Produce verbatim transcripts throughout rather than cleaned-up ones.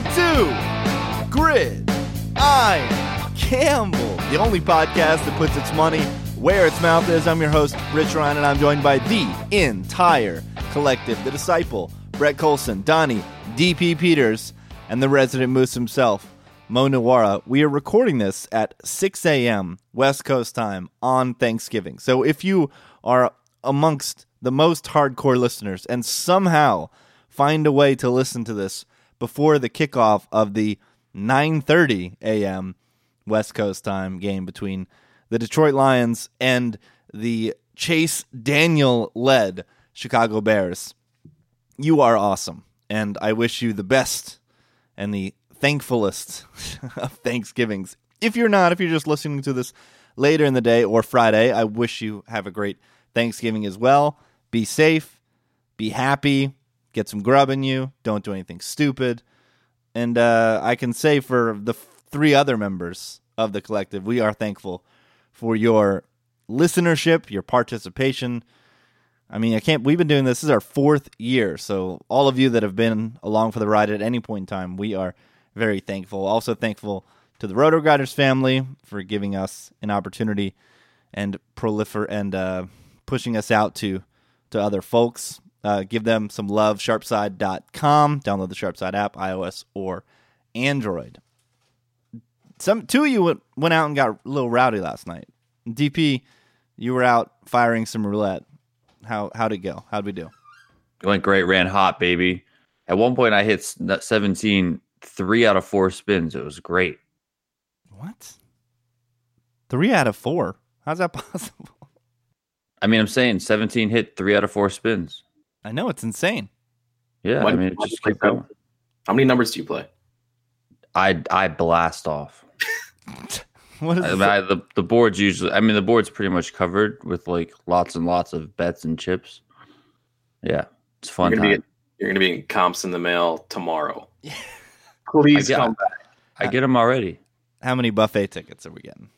back to Grid Iron Campbell, the only podcast that puts its money where its mouth is. I'm your host, Rich Ryan, and I'm joined by the entire collective, the disciple, Brett Coulson, Donnie, D P Peters, and the resident moose himself, Mo Nuwarah. We are recording this at six a.m. West Coast time on Thanksgiving. So if you are amongst the most hardcore listeners and somehow find a way to listen to this before the kickoff of the nine thirty a.m. West Coast time game between the Detroit Lions and the Chase Daniel-led Chicago Bears, you are awesome, and I wish you the best and the thankfulest of Thanksgivings. If you're not, if you're just listening to this later in the day or Friday, I wish you have a great Thanksgiving as well. Be safe, be happy, get some grub in you, don't do anything stupid. And uh, I can say for the f- three other members of the collective, we are thankful for your listenership, your participation. I mean, I can't, we've been doing this, this is our fourth year, so all of you that have been along for the ride at any point in time, we are very thankful. Also thankful to the Roto-Grinders family for giving us an opportunity and prolifer and uh, pushing us out to, to other folks. Uh, give them some love, sharpside dot com. Download the Sharpside app, iOS or Android. Some Two of you went, went out and got a little rowdy last night. D P, you were out firing some roulette. How, how'd it go? How'd we do? It went great. Ran hot, baby. At one point, I hit seventeen, three out of four spins. It was great. What? Three out of four? How's that possible? I mean, I'm saying seventeen hit three out of four spins. I know. It's insane. Yeah. When I mean, it just kept going. How many numbers do you play? I, I blast off. What is I mean, I, the the board's usually? I mean, the board's pretty much covered with like lots and lots of bets and chips. Yeah, it's fun. You're gonna, be, you're gonna be in comps in the mail tomorrow. Please get, come back. I get them already. How many buffet tickets are we getting?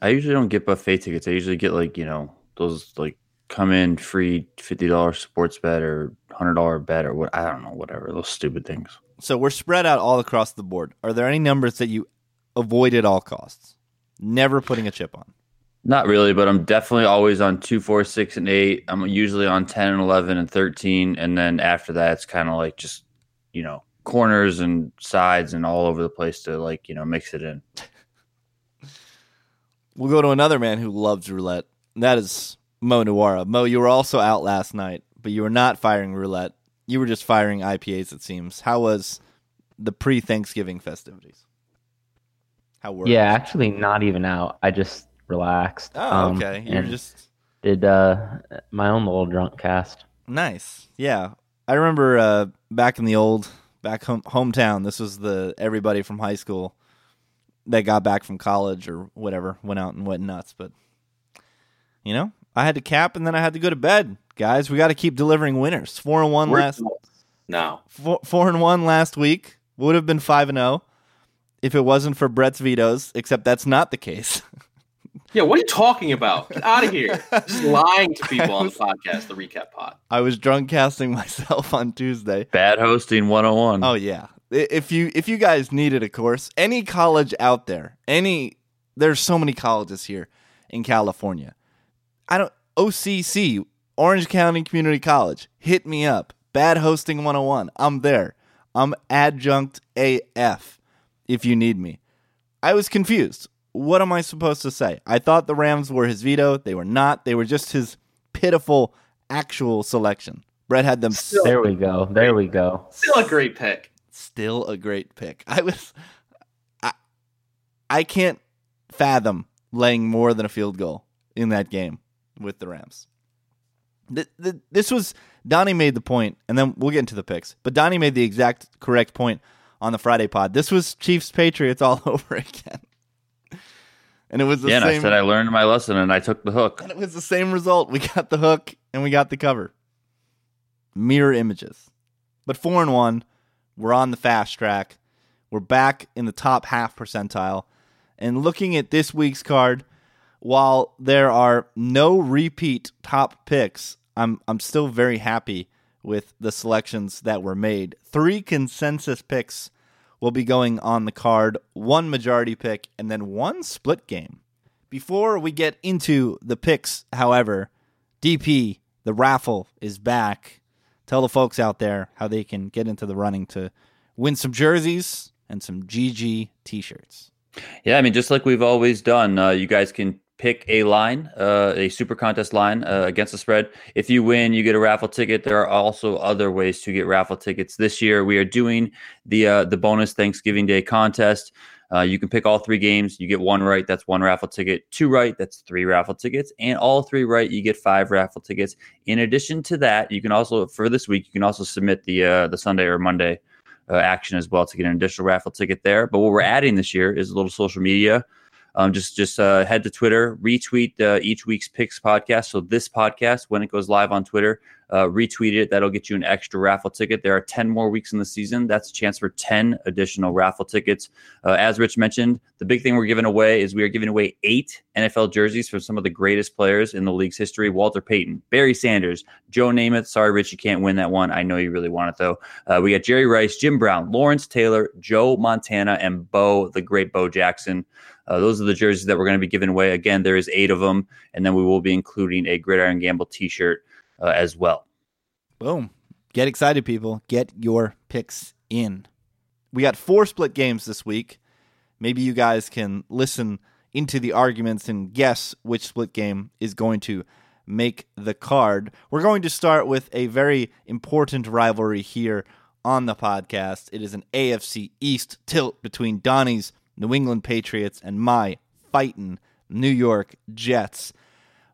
I usually don't get buffet tickets. I usually get like you know those like come in free fifty dollar sports bet or hundred dollar bet or what I don't know whatever those stupid things. So we're spread out all across the board. Are there any numbers that you avoid at all costs? Never putting a chip on. Not really, but I'm definitely always on two, four, six, and eight. I'm usually on ten and eleven and thirteen, and then after that, it's kind of like just you know corners and sides and all over the place to like you know mix it in. We'll go to another man who loves roulette. And that is Mo Nuwarah. Mo, you were also out last night, but you were not firing roulette. You were just firing I P As. It seems. How was the pre-Thanksgiving festivities? How were yeah, it? Actually, not even out. I just relaxed. Oh, okay. Um, you just did uh, my own little drunk cast. Nice. Yeah, I remember uh, back in the old back home hometown. This was the everybody from high school that got back from college or whatever went out and went nuts. But you know, I had to cap and then I had to go to bed. Guys, we got to keep delivering winners. Four and one We're last. No. Four, four and one last week would have been five and zero. If it wasn't for Brett's vetoes, except that's not the case. Yeah, what are you talking about? Get out of here. Just lying to people was, on the podcast, the recap pod. I was drunk casting myself on Tuesday. Bad hosting one oh one. Oh, yeah. If you if you guys needed a course, any college out there, any there's so many colleges here in California. I don't O C C, Orange County Community College, hit me up. Bad hosting one oh one. I'm there. I'm adjunct A F. If you need me. I was confused. What am I supposed to say? I thought the Rams were his veto. They were not. They were just his pitiful actual selection. Brett had them. Still, there we go. There we go. Still a great pick. Still a great pick. I was. I. I can't fathom laying more than a field goal in that game with the Rams. The, the, this was Donnie made the point, and then we'll get into the picks. But Donnie made the exact correct point on the Friday pod. This was Chiefs Patriots all over again. And it was the yeah, same. Yeah, I said I learned my lesson and I took the hook. And it was the same result. We got the hook and we got the cover. Mirror images. But four and one, we're on the fast track. We're back in the top half percentile. And looking at this week's card, while there are no repeat top picks, I'm I'm still very happy with the selections that were made. Three consensus picks will be going on the card, one majority pick, and then one split game. Before we get into the picks, however, D P, the raffle, is back. Tell the folks out there how they can get into the running to win some jerseys and some G G t-shirts. Yeah, I mean, just like we've always done, uh, you guys can pick a line, uh, a super contest line uh, against the spread. If you win, you get a raffle ticket. There are also other ways to get raffle tickets. This year, we are doing the uh, the bonus Thanksgiving Day contest. Uh, you can pick all three games. You get one right, that's one raffle ticket. Two right, that's three raffle tickets. And all three right, you get five raffle tickets. In addition to that, you can also, for this week, you can also submit the uh, the Sunday or Monday uh, action as well to get an additional raffle ticket there. But what we're adding this year is a little social media. Um, just just uh, head to Twitter, retweet uh, each week's picks podcast. So this podcast, when it goes live on Twitter, uh, retweet it. That'll get you an extra raffle ticket. There are ten more weeks in the season. That's a chance for ten additional raffle tickets. Uh, as Rich mentioned, the big thing we're giving away is we are giving away eight N F L jerseys from some of the greatest players in the league's history. Walter Payton, Barry Sanders, Joe Namath. Sorry, Rich, you can't win that one. I know you really want it, though. Uh, we got Jerry Rice, Jim Brown, Lawrence Taylor, Joe Montana, and Bo, the great Bo Jackson. Uh, those are the jerseys that we're going to be giving away. Again, there is eight of them, and then we will be including a Gridiron Gamble t-shirt uh, as well. Boom. Get excited, people. Get your picks in. We got four split games this week. Maybe you guys can listen into the arguments and guess which split game is going to make the card. We're going to start with a very important rivalry here on the podcast. It is an A F C East tilt between Donnie's New England Patriots and my fightin' New York Jets.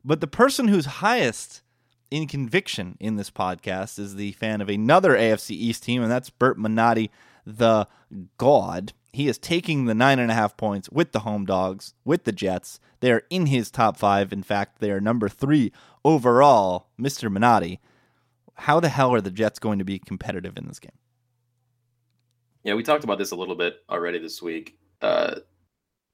But the person who's highest in conviction in this podcast is the fan of another A F C East team, and that's Bert Minotti, the God. He is taking the nine and a half points with the home dogs, with the Jets. They are in his top five. In fact, they are number three overall, Mister Minotti. How the hell are the Jets going to be competitive in this game? Yeah, we talked about this a little bit already this week. Uh,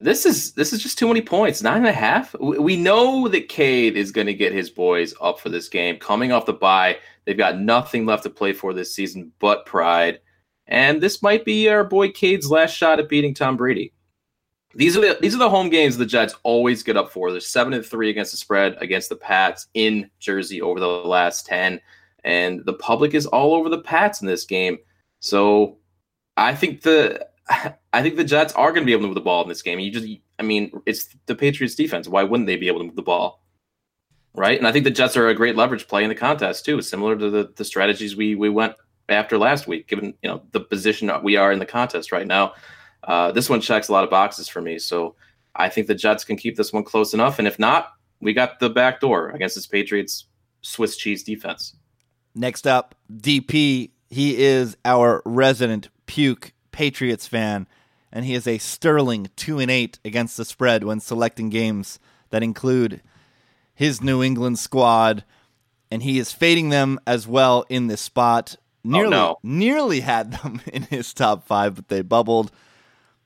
this is this is just too many points. Nine and a half. We, we know that Cade is going to get his boys up for this game. Coming off the bye, they've got nothing left to play for this season but pride. And this might be our boy Cade's last shot at beating Tom Brady. These are the, these are the home games the Jets always get up for. They're seven and three against the spread against the Pats in Jersey over the last ten, and the public is all over the Pats in this game. So I think the. I think the Jets are going to be able to move the ball in this game. You just, I mean, it's the Patriots defense. Why wouldn't they be able to move the ball? Right. And I think the Jets are a great leverage play in the contest too. Similar to the, the strategies we, we went after last week, given, you know, the position we are in the contest right now. Uh, this one checks a lot of boxes for me. So I think the Jets can keep this one close enough. And if not, we got the back door against this Patriots Swiss cheese defense. Next up, D P. He is our resident puke Patriots fan, and he is a sterling two and eight against the spread when selecting games that include his New England squad, and he is fading them as well in this spot. Nearly, oh, no. nearly had them in his top five, but they bubbled.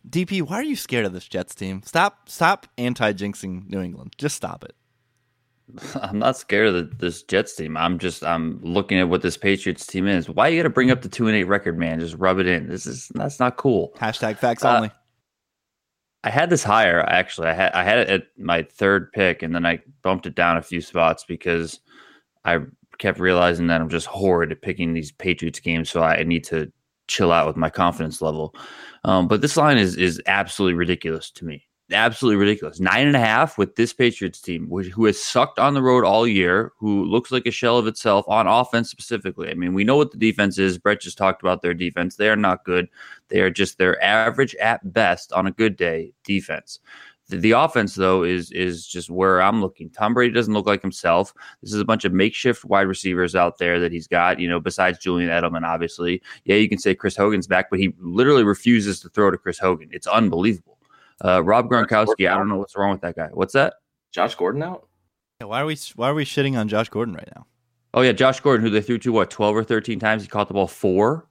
D P, why are you scared of this Jets team? Stop, stop anti-jinxing New England. Just stop it. I'm not scared of this Jets team. I'm just I'm looking at what this Patriots team is. Why you got to bring up the two and eight record, man? Just rub it in. This is that's not cool. Hashtag facts uh, only. I had this higher actually. I had I had it at my third pick, and then I bumped it down a few spots because I kept realizing that I'm just horrid at picking these Patriots games. So I need to chill out with my confidence level. Um, but this line is is absolutely ridiculous to me. Absolutely ridiculous. Nine and a half with this Patriots team, which, who has sucked on the road all year, who looks like a shell of itself on offense specifically. I mean, we know what the defense is. Brett just talked about their defense. They are not good. They are just their average at best on a good day defense. The, the offense, though, is is just where I'm looking. Tom Brady doesn't look like himself. This is a bunch of makeshift wide receivers out there that he's got, you know, besides Julian Edelman, obviously. Yeah, you can say Chris Hogan's back, but he literally refuses to throw to Chris Hogan. It's unbelievable. Uh, Rob Gronkowski, I don't know what's wrong with that guy. What's that? Josh Gordon out? Yeah, why are we why are we shitting on Josh Gordon right now? Oh yeah, Josh Gordon, who they threw to what twelve or thirteen times. He caught the ball four.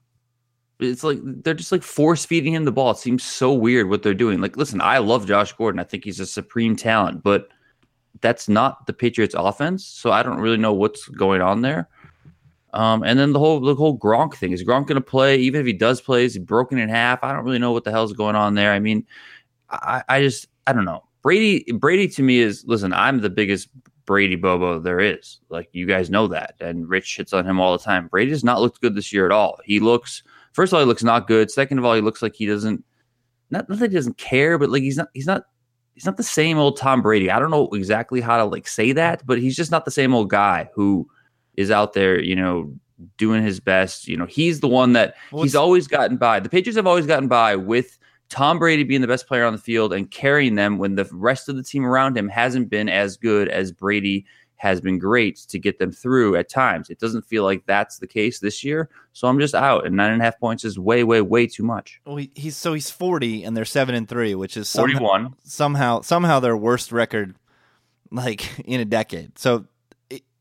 It's like they're just like force feeding him the ball. It seems so weird what they're doing. Like, listen, I love Josh Gordon. I think he's a supreme talent, but that's not the Patriots' offense. So I don't really know what's going on there. Um, and then the whole the whole Gronk thing. Is Gronk going to play? Even if he does play, is he broken in half? I don't really know what the hell's going on there. I mean, I, I just I don't know. Brady Brady to me is listen. I'm the biggest Brady Bobo there is. Like you guys know that, and Rich hits on him all the time. Brady has not looked good this year at all. He looks first of all he looks not good. Second of all he looks like he doesn't not, not that he doesn't care, but like he's not he's not he's not the same old Tom Brady. I don't know exactly how to like say that, but he's just not the same old guy who is out there, you know, doing his best. You know, he's the one that well, he's always gotten by. The Patriots have always gotten by with Tom Brady being the best player on the field and carrying them when the rest of the team around him hasn't been as good as Brady has been great to get them through at times. It doesn't feel like that's the case this year. So I'm just out. And nine and a half points is way, way, way too much. Well, he, he's so he's forty and they're seven and three, which is somehow, forty-one. Somehow, somehow their worst record like in a decade. So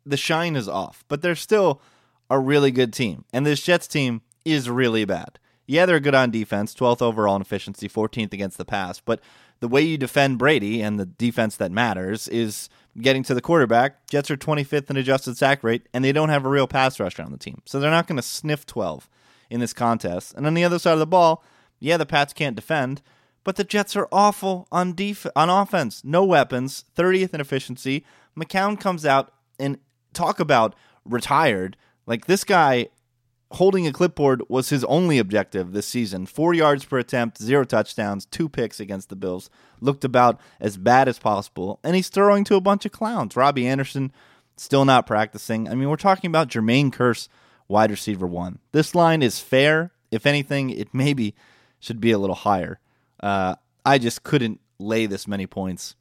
the shine is off, but they're still a really good team. And this Jets team is really bad. Yeah, they're good on defense, twelfth overall in efficiency, fourteenth against the pass. But the way you defend Brady and the defense that matters is getting to the quarterback. Jets are twenty-fifth in adjusted sack rate, and they don't have a real pass rusher on the team. So they're not going to sniff twelve in this contest. And on the other side of the ball, yeah, the Pats can't defend, but the Jets are awful on def- on offense. No weapons, thirtieth in efficiency. McCown comes out and talk about retired. Like this guy holding a clipboard was his only objective this season. Four yards per attempt, zero touchdowns, two picks against the Bills. Looked about as bad as possible. And he's throwing to a bunch of clowns. Robbie Anderson still not practicing. I mean, we're talking about Jermaine Kearse, wide receiver one. This line is fair. If anything, it maybe should be a little higher. Uh, I just couldn't lay this many points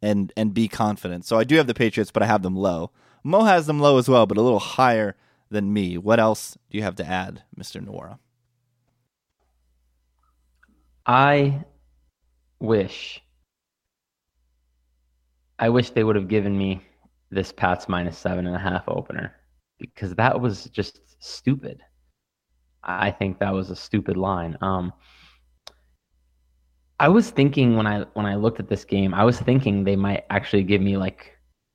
and and be confident. So I do have the Patriots, but I have them low. Mo has them low as well, but a little higher than me. What else do you have to add, Mister Nuwarah? I wish. I wish they would have given me this Pats minus seven and a half opener because that was just stupid. I think that was a stupid line. Um, I was thinking when I when I looked at this game, I was thinking they might actually give me like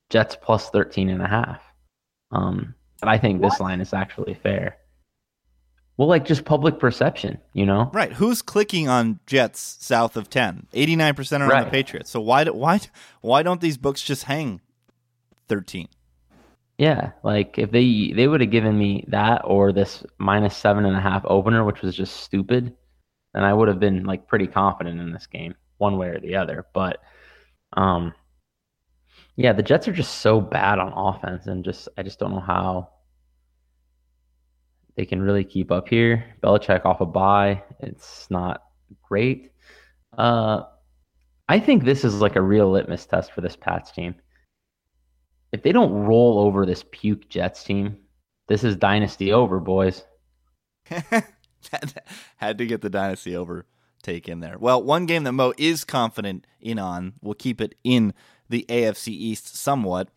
Jets plus thirteen and a half. Um, but I think what? This line is actually fair. Well, like just public perception, you know? Right. Who's clicking on Jets south of ten? eighty-nine percent are right on the Patriots. So why do, why why don't these books just hang thirteen? Yeah. Like if they they would have given me that or this minus seven and a half opener, which was just stupid, then I would have been like pretty confident in this game, one way or the other. But um yeah, the Jets are just so bad on offense, and just I just don't know how they can really keep up here. Belichick off a bye, it's not great. Uh, I think this is like a real litmus test for this Pats team. If they don't roll over this puke Jets team, this is dynasty over, boys. Had to get the dynasty over take in there. Well, one game that Mo is confident in on, we'll keep it in the A F C East somewhat.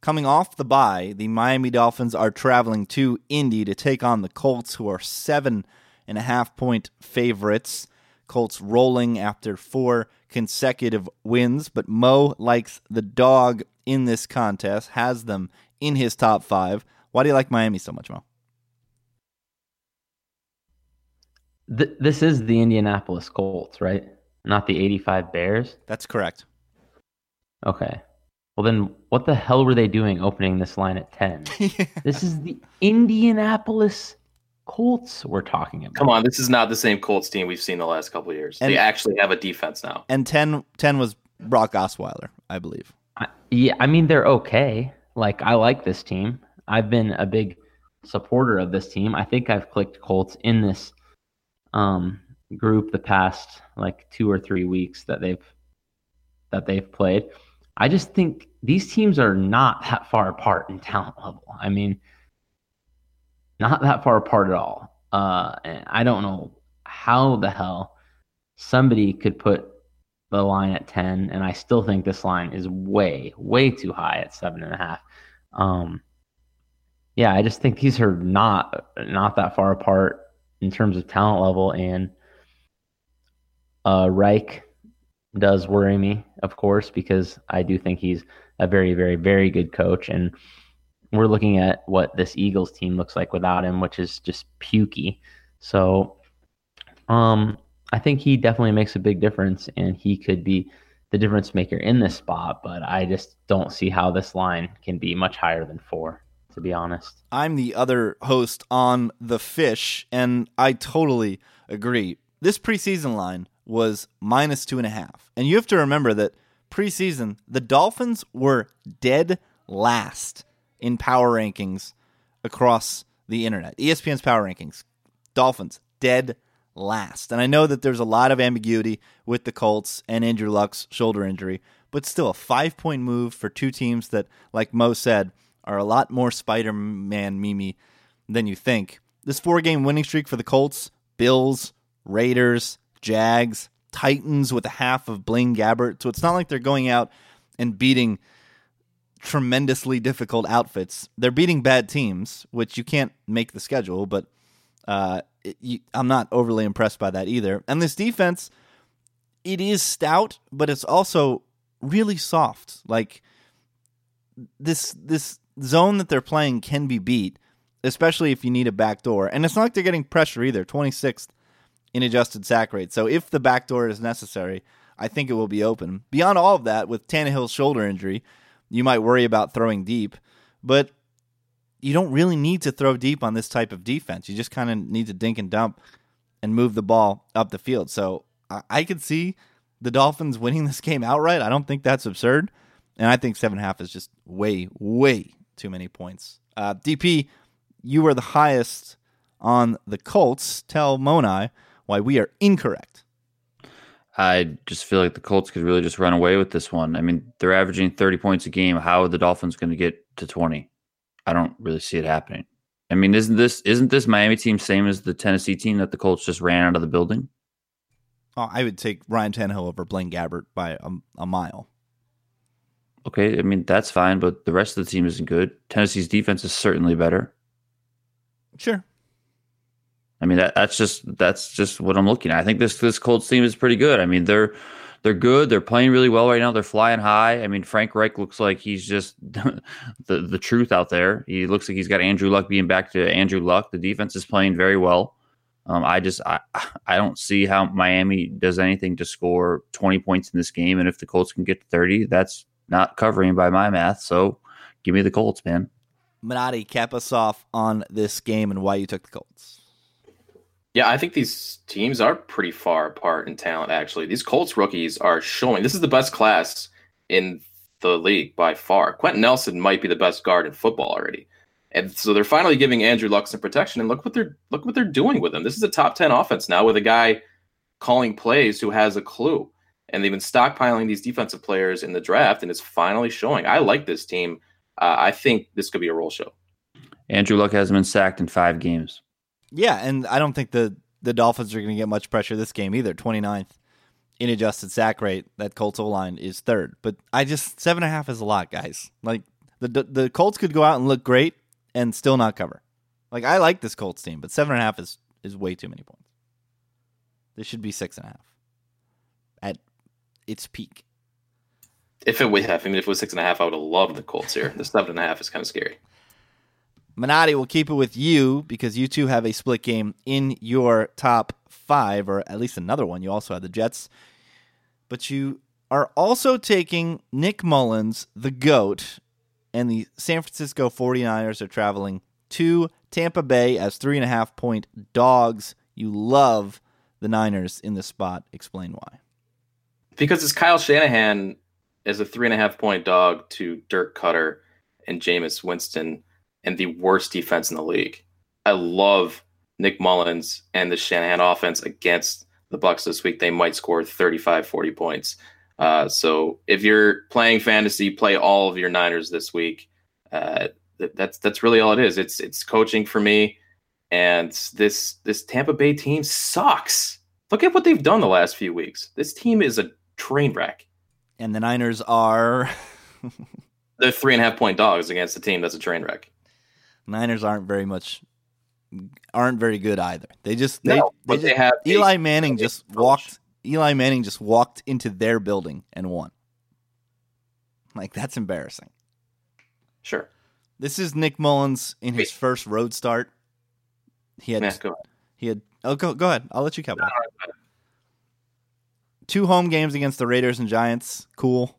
Coming off the bye, the Miami Dolphins are traveling to Indy to take on the Colts, who are seven and a half point favorites. Colts rolling after four consecutive wins, but Mo likes the dog in this contest, has them in his top five. Why do you like Miami so much, Mo? Th- this is the Indianapolis Colts, right? Not the eighty-five Bears? That's correct. Okay. Well, then what the hell were they doing opening this line at ten? Yeah. This is the Indianapolis Colts we're talking about. Come on, this is not the same Colts team we've seen the last couple of years. And they actually have a defense now. And ten, ten was Brock Osweiler, I believe. I, yeah, I mean, they're okay. Like, I like this team. I've been a big supporter of this team. I think I've clicked Colts in this um, group the past, like, two or three weeks that they've that they've played. I just think these teams are not that far apart in talent level. I mean, not that far apart at all. Uh, and I don't know how the hell somebody could put the line at ten, and I still think this line is way, way too high at seven and a half. Um, yeah, I just think these are not not that far apart in terms of talent level, and uh, Reich does worry me, of course, because I do think he's a very, very, very good coach. And we're looking at what this Eagles team looks like without him, which is just pukey. So um, I think he definitely makes a big difference, and he could be the difference maker in this spot, but I just don't see how this line can be much higher than four, to be honest. I'm the other host on The Fish, and I totally agree. This preseason line was minus two and a half. And you have to remember that preseason, the Dolphins were dead last in power rankings across the internet. E S P N's power rankings, Dolphins, dead last. And I know that there's a lot of ambiguity with the Colts and Andrew Luck's shoulder injury, but still a five-point move for two teams that, like Mo said, are a lot more Spider-Man meme than you think. This four-game winning streak for the Colts, Bills, Raiders, Jags, Titans with a half of Blaine Gabbert. So it's not like they're going out and beating tremendously difficult outfits. They're beating bad teams, which you can't make the schedule, but uh, it, you, I'm not overly impressed by that either. And this defense, it is stout, but it's also really soft. Like this, this zone that they're playing can be beat, especially if you need a backdoor. And it's not like they're getting pressure either. twenty-sixth in adjusted sack rate. So if the backdoor is necessary, I think it will be open. Beyond all of that, with Tannehill's shoulder injury, you might worry about throwing deep, but you don't really need to throw deep on this type of defense. You just kind of need to dink and dump and move the ball up the field. So I, I could see the Dolphins winning this game outright. I don't think that's absurd, and I think seven and a half is just way, way too many points. Uh, D P, you were the highest on the Colts. Tell Mo and I why we are incorrect. I just feel like the Colts could really just run away with this one. I mean, they're averaging thirty points a game. How are the Dolphins going to get to twenty? I don't really see it happening. I mean, isn't this isn't this Miami team same as the Tennessee team that the Colts just ran out of the building? Oh, I would take Ryan Tannehill over Blaine Gabbert by a, a mile. Okay, I mean, that's fine, but the rest of the team isn't good. Tennessee's defense is certainly better. Sure. I mean, that, that's just that's just what I'm looking at. I think this this Colts team is pretty good. I mean, they're they're good. They're playing really well right now. They're flying high. I mean, Frank Reich looks like he's just the the truth out there. He looks like he's got Andrew Luck being back to Andrew Luck. The defense is playing very well. Um, I just I, I don't see how Miami does anything to score twenty points in this game. And if the Colts can get to thirty, that's not covering by my math. So give me the Colts, man. Minotti, cap us off on this game and why you took the Colts. Yeah, I think these teams are pretty far apart in talent, actually. These Colts rookies are showing. This is the best class in the league by far. Quentin Nelson might be the best guard in football already. And so they're finally giving Andrew Luck some protection, and look what they're look what they're doing with him. This is a top ten offense now with a guy calling plays who has a clue. And they've been stockpiling these defensive players in the draft, and it's finally showing. I like this team. Uh, I think this could be a roll show. Andrew Luck hasn't been sacked in five games. Yeah, and I don't think the, the Dolphins are going to get much pressure this game either. twenty-ninth in adjusted sack rate. That Colts O-line is third. But I just, seven and a half is a lot, guys. Like, the the Colts could go out and look great and still not cover. Like, I like this Colts team, but seven and a half is, is way too many points. This should be six and a half at its peak. If it would have, I mean, if it was six and a half, I would have loved the Colts here. The seven and a half is kind of scary. Minotti, will keep it with you because you two have a split game in your top five, or at least another one. You also have the Jets. But you are also taking Nick Mullens, the GOAT, and the San Francisco forty-niners are traveling to Tampa Bay as three and a half point dogs. You love the Niners in this spot. Explain why. Because it's Kyle Shanahan as a three and a half point dog to Dirk Cutter and Jameis Winston and the worst defense in the league. I love Nick Mullens and the Shanahan offense against the Bucs this week. They might score thirty-five, forty points. Uh, so if you're playing fantasy, play all of your Niners this week. Uh, th- that's that's really all it is. It's it's coaching for me. And this this Tampa Bay team sucks. Look at what they've done the last few weeks. This team is a train wreck. And the Niners are they're three and a half point dogs against a team that's a train wreck. Niners aren't very much, aren't very good either. They just they, no, they, just, they have Eli a, Manning a, just walked. Eli Manning just walked into their building and won. Like, that's embarrassing. Sure, This is Nick Mullens in his first road start. He had, Matt, go ahead. He had, oh, go, go ahead. I'll let you cap it. Two home games against the Raiders and Giants. Cool.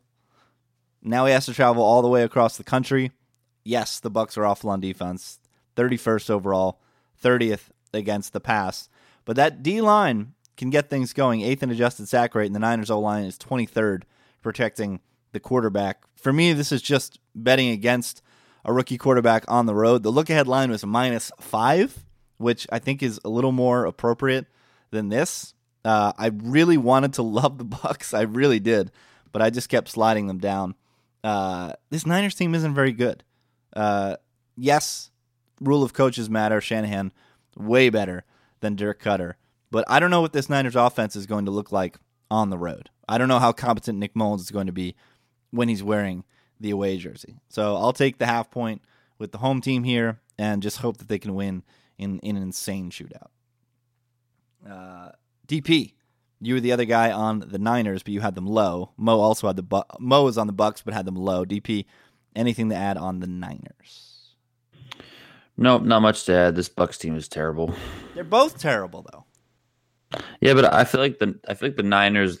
Now he has to travel all the way across the country. Yes, the Bucs are awful on defense. thirty-first overall, thirtieth against the pass. But that D-line can get things going. eighth in adjusted sack rate, and the Niners O-line is twenty-third protecting the quarterback. For me, this is just betting against a rookie quarterback on the road. The look-ahead line was minus five, which I think is a little more appropriate than this. Uh, I really wanted to love the Bucs. I really did. But I just kept sliding them down. Uh, this Niners team isn't very good. Uh, yes, rule of coaches matter. Shanahan, way better than Dirk Cutter. But I don't know what this Niners offense is going to look like on the road. I don't know how competent Nick Mullens is going to be when he's wearing the away jersey. So I'll take the half point with the home team here and just hope that they can win in, in an insane shootout. Uh, D P, you were the other guy on the Niners, but you had them low. Mo also had the Bu- Mo was on the Bucks, but had them low. D P, anything to add on the Niners? Nope, not much to add. This Bucks team is terrible. They're both terrible, though. Yeah, but I feel like the I feel like the Niners,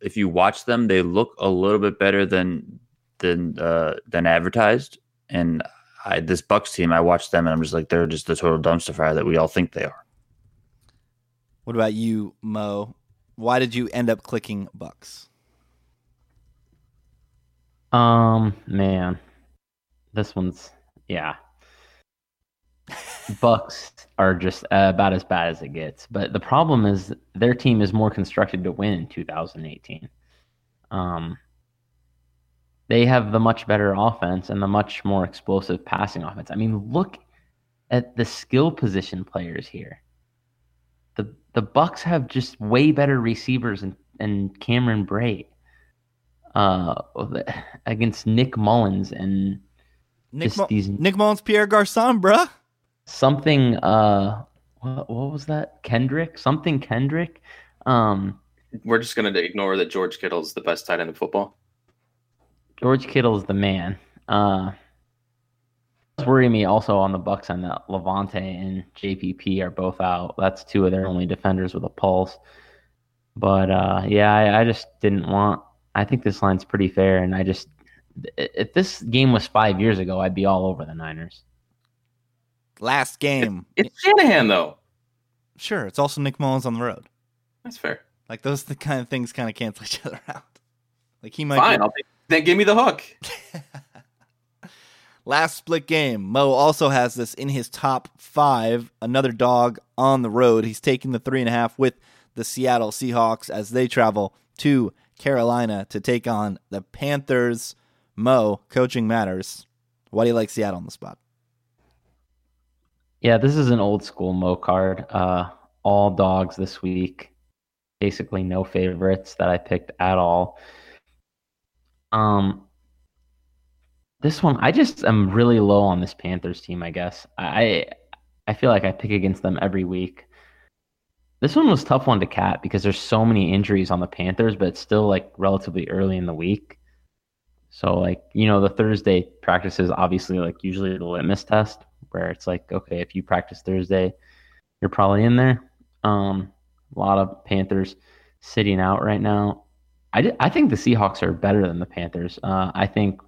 if you watch them, they look a little bit better than than uh, than advertised. And I, this Bucks team, I watched them, and I'm just like, they're just the total dumpster fire that we all think they are. What about you, Mo? Why did you end up clicking Bucks? Um, man, this one's, yeah. Bucks are just uh, about as bad as it gets. But the problem is their team is more constructed to win in two thousand eighteen. Um, they have the much better offense and the much more explosive passing offense. I mean, look at the skill position players here. The the Bucks have just way better receivers and and Cameron Brate uh, against Nick Mullens and Nick just Mo- these Nick Mullens, Pierre Garçon, bruh. Something uh, what what was that? Kendrick, something Kendrick. Um, We're just gonna ignore that George Kittle is the best tight end in football. George Kittle is the man. Uh, worrying me also on the Bucks on that Levante and J P P are both out. That's two of their only defenders with a pulse. But uh, yeah, I, I just didn't want. I think this line's pretty fair, and I just if this game was five years ago, I'd be all over the Niners. Last game, it's, it's Shanahan though. Sure, it's also Nick Mullens on the road. That's fair. Like those the kind of things kind of cancel each other out. Like he might. Fine, be- I'll be- then give me the hook. Last split game. Mo also has this in his top five. Another dog on the road. He's taking the three and a half with the Seattle Seahawks as they travel to Carolina to take on the Panthers. Mo, coaching matters. Why do you like Seattle on the spot? Yeah, this is an old school Mo card. Uh, all dogs this week. Basically no favorites that I picked at all. Um... This one, I just am really low on this Panthers team, I guess. I I feel like I pick against them every week. This one was a tough one to cap because there's so many injuries on the Panthers, but it's still like relatively early in the week. So like, you know, the Thursday practice is obviously like usually the litmus test where it's like, okay, if you practice Thursday, you're probably in there. Um, a lot of Panthers sitting out right now. I, d- I think the Seahawks are better than the Panthers. Uh, I think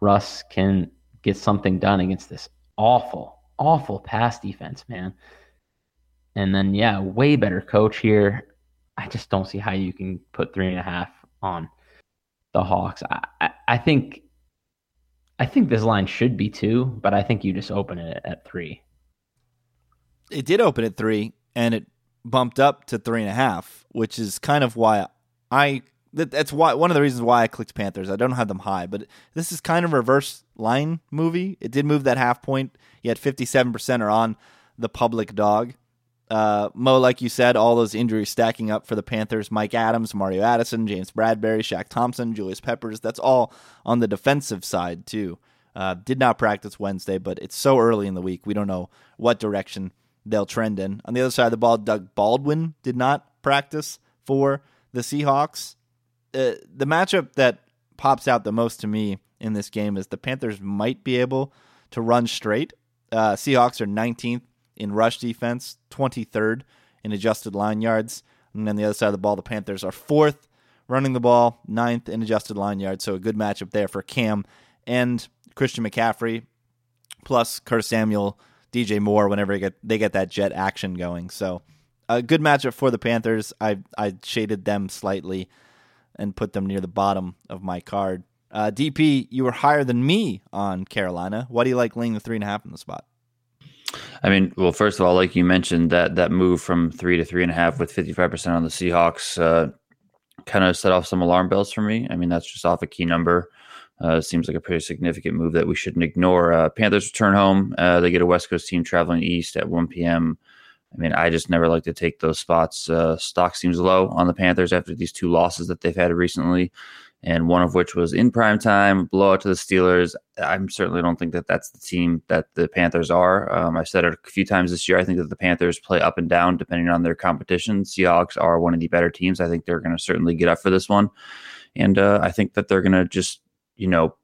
Russ can get something done against this awful, awful pass defense, man. And then, yeah, way better coach here. I just don't see how you can put three and a half on the Hawks. I, I, I think I think this line should be two, but I think you just open it at three. It did open at three, and it bumped up to three and a half, which is kind of why I – that's why one of the reasons why I clicked Panthers. I don't have them high, but this is kind of a reverse line movie. It did move that half point. Yet fifty-seven percent are on the public dog. Uh, Mo, like you said, all those injuries stacking up for the Panthers. Mike Adams, Mario Addison, James Bradberry, Shaq Thompson, Julius Peppers. That's all on the defensive side, too. Uh, did not practice Wednesday, but it's so early in the week. We don't know what direction they'll trend in. On the other side of the ball, Doug Baldwin did not practice for the Seahawks. Uh, the matchup that pops out the most to me in this game is the Panthers might be able to run straight. Uh, Seahawks are nineteenth in rush defense, twenty-third in adjusted line yards. And then the other side of the ball, the Panthers are fourth running the ball, ninth in adjusted line yards. So a good matchup there for Cam and Christian McCaffrey, plus Curtis Samuel, D J Moore, whenever they get, they get that jet action going. So a good matchup for the Panthers. I I shaded them slightly and put them near the bottom of my card. Uh, D P, you were higher than me on Carolina. Why do you like laying the three and a half in the spot? I mean, well, first of all, like you mentioned, that that move from three to three and a half with fifty-five percent on the Seahawks uh, kind of set off some alarm bells for me. I mean, that's just off a key number. Uh, seems like a pretty significant move that we shouldn't ignore. Uh, Panthers return home. Uh, they get a West Coast team traveling east at one p.m. I mean, I just never like to take those spots. Uh, stock seems low on the Panthers after these two losses that they've had recently, and one of which was in prime time, blowout to the Steelers. I certainly don't think that that's the team that the Panthers are. Um, I've said it a few times this year. I think that the Panthers play up and down depending on their competition. Seahawks are one of the better teams. I think they're going to certainly get up for this one. And uh, I think that they're going to just, you know,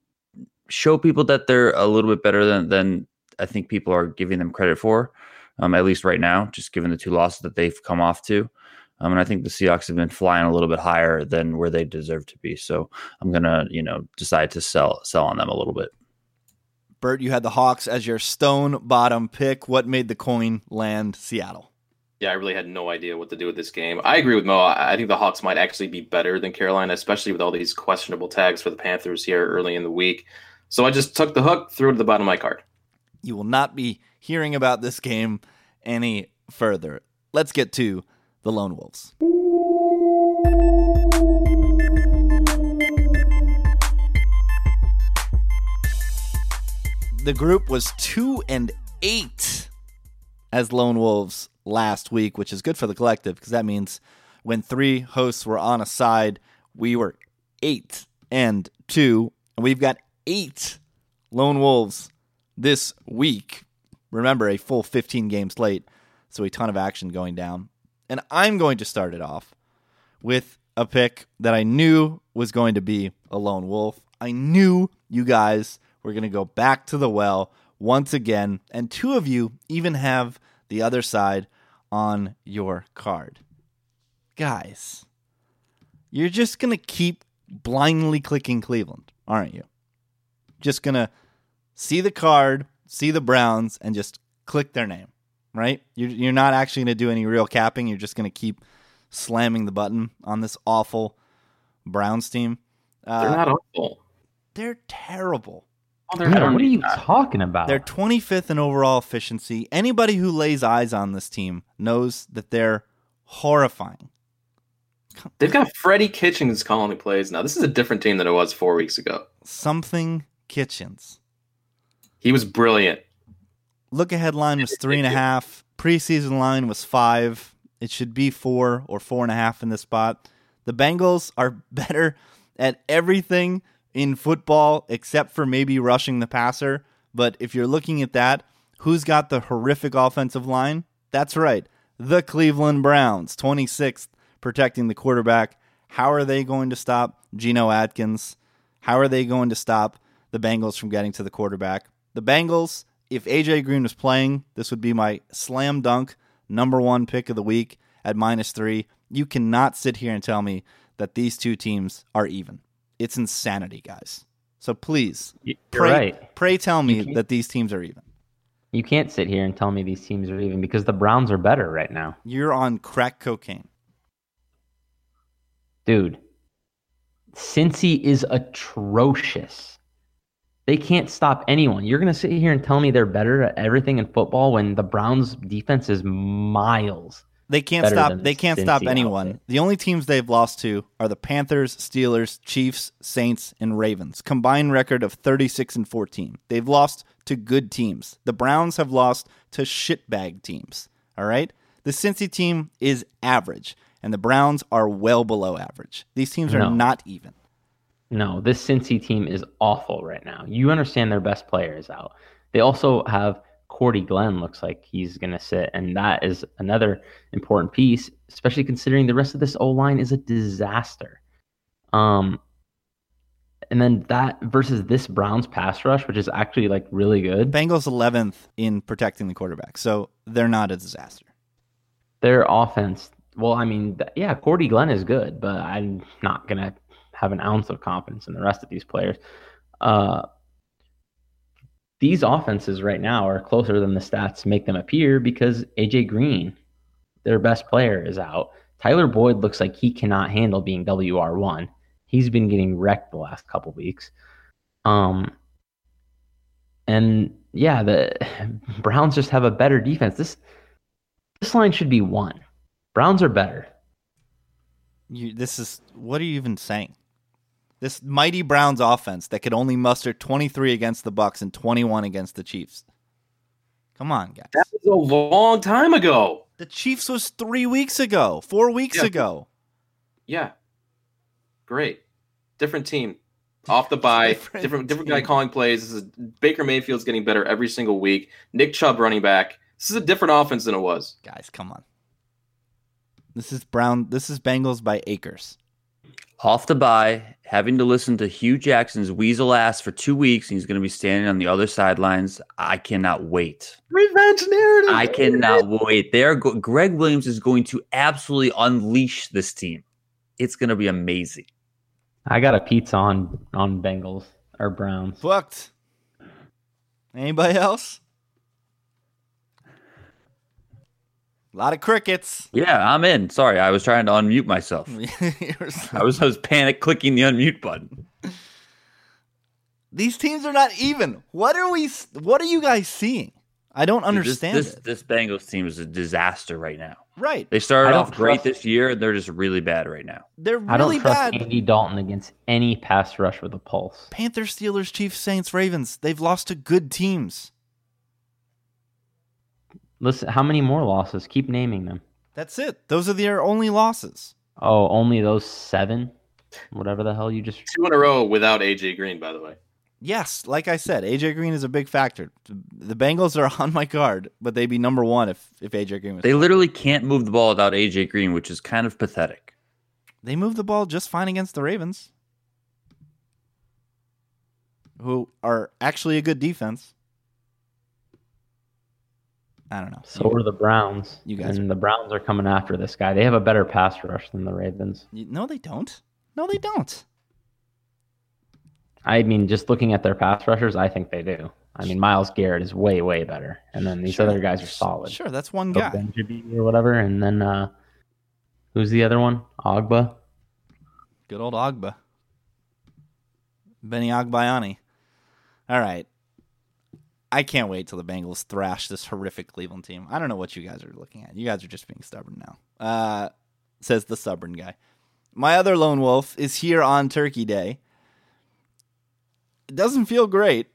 show people that they're a little bit better than, than I think people are giving them credit for, um, at least right now, just given the two losses that they've come off to. Um, and I think the Seahawks have been flying a little bit higher than where they deserve to be. So I'm going to, you know, decide to sell sell on them a little bit. Bert, you had the Hawks as your stone bottom pick. What made the coin land Seattle? Yeah, I really had no idea what to do with this game. I agree with Mo. I think the Hawks might actually be better than Carolina, especially with all these questionable tags for the Panthers here early in the week. So I just took the hook, threw it to the bottom of my card. You will not be hearing about this game any further. Let's get to the Lone Wolves. The group was two and eight as Lone Wolves last week, which is good for the collective because that means when three hosts were on a side, we were eight and two. And we've got eight Lone Wolves this week. Remember, a full fifteen game slate, so a ton of action going down. And I'm going to start it off with a pick that I knew was going to be a lone wolf. I knew you guys were going to go back to the well once again, and two of you even have the other side on your card. Guys, you're just going to keep blindly clicking Cleveland, aren't you? Just going to see the card, see the Browns, and just click their name. Right? You're, you're not actually going to do any real capping. You're just going to keep slamming the button on this awful Browns team. Uh, they're not awful. They're terrible. Oh, they're no, what are you talking about? They're twenty-fifth in overall efficiency. Anybody who lays eyes on this team knows that they're horrifying. They've got Freddie Kitchens calling the plays now. This is a different team than it was four weeks ago. Something Kitchens. He was brilliant. Look ahead line was three and a half. Preseason line was five. It should be four or four and a half in this spot. The Bengals are better at everything in football except for maybe rushing the passer. But if you're looking at that, who's got the horrific offensive line? That's right. The Cleveland Browns, twenty-sixth, protecting the quarterback. How are they going to stop Geno Atkins? How are they going to stop the Bengals from getting to the quarterback? The Bengals... If A J Green was playing, this would be my slam dunk number one pick of the week at minus three. You cannot sit here and tell me that these two teams are even. It's insanity, guys. So please, pray, right. pray tell me that these teams are even. You can't sit here and tell me these teams are even because the Browns are better right now. You're on crack cocaine. Dude, Cincy is atrocious. They can't stop anyone. You're going to sit here and tell me they're better at everything in football when the Browns' defense is miles. They can't stop. They can't stop anyone. The only teams they've lost to are the Panthers, Steelers, Chiefs, Saints, and Ravens. Combined record of thirty-six and fourteen. They've lost to good teams. The Browns have lost to shitbag teams. All right, the Cincy team is average, and the Browns are well below average. These teams are no. not even. No, this Cincy team is awful right now. You understand their best player is out. They also have Cordy Glenn looks like he's going to sit, and that is another important piece, especially considering the rest of this O-line is a disaster. Um, And then that versus this Browns pass rush, which is actually like really good. Bengals eleventh in protecting the quarterback. So they're not a disaster. Their offense. Well, I mean, th- yeah, Cordy Glenn is good, but I'm not going to have an ounce of confidence in the rest of these players. Uh, these offenses right now are closer than the stats make them appear because A J Green, their best player, is out. Tyler Boyd looks like he cannot handle being W R one. He's been getting wrecked the last couple weeks. Um, and yeah, the Browns just have a better defense. This this line should be one. Browns are better. You, this is, what are you even saying? This mighty Browns offense that could only muster twenty-three against the Bucs and twenty-one against the Chiefs. Come on, guys. That was a long time ago. The Chiefs was three weeks ago, four weeks yeah. ago. Yeah. Great. Different team. Off the bye. Different different, different guy calling plays. This is Baker Mayfield's getting better every single week. Nick Chubb running back. This is a different offense than it was. Guys, come on. This is Brown. This is Bengals by acres. Off the bye, having to listen to Hugh Jackson's weasel ass for two weeks, and he's going to be standing on the other sidelines. I cannot wait. Revenge narrative. I cannot wait. They're go- Greg Williams is going to absolutely unleash this team. It's going to be amazing. I got a pizza on, on Bengals or Browns. Fucked. Anybody else? A lot of crickets. Yeah, I'm in. Sorry, I was trying to unmute myself. I was I was panic clicking the unmute button. These teams are not even. What are we? What are you guys seeing? I don't understand. Dude, this, this, this Bengals team is a disaster right now. Right. They started off great this year, and they're just really bad right now. They're really bad. I don't trust bad. Andy Dalton against any pass rush with a pulse. Panthers, Steelers, Chiefs, Saints, Ravens. They've lost to good teams. Listen, how many more losses? Keep naming them. That's it. Those are their only losses. Oh, only those seven? Whatever the hell you just... Two in a row without A J Green, by the way. Yes, like I said, A J Green is a big factor. The Bengals are on my card, but they'd be number one if, if A J Green was... They literally can't move the ball without A J Green, which is kind of pathetic. They move the ball just fine against the Ravens, who are actually a good defense. I don't know. So you, are the Browns. You guys, and the Browns are coming after this guy. They have a better pass rush than the Ravens. No, they don't. No, they don't. I mean, just looking at their pass rushers, I think they do. I mean, Myles Garrett is way, way better, and then these sure. other guys are solid. Sure, that's one guy. Benjamin or whatever, and then uh, who's the other one? Ogba. Good old Ogba. Benny Ogbayani. All right. I can't wait till the Bengals thrash this horrific Cleveland team. I don't know what you guys are looking at. You guys are just being stubborn now, uh, says the stubborn guy. My other lone wolf is here on Turkey Day. It doesn't feel great,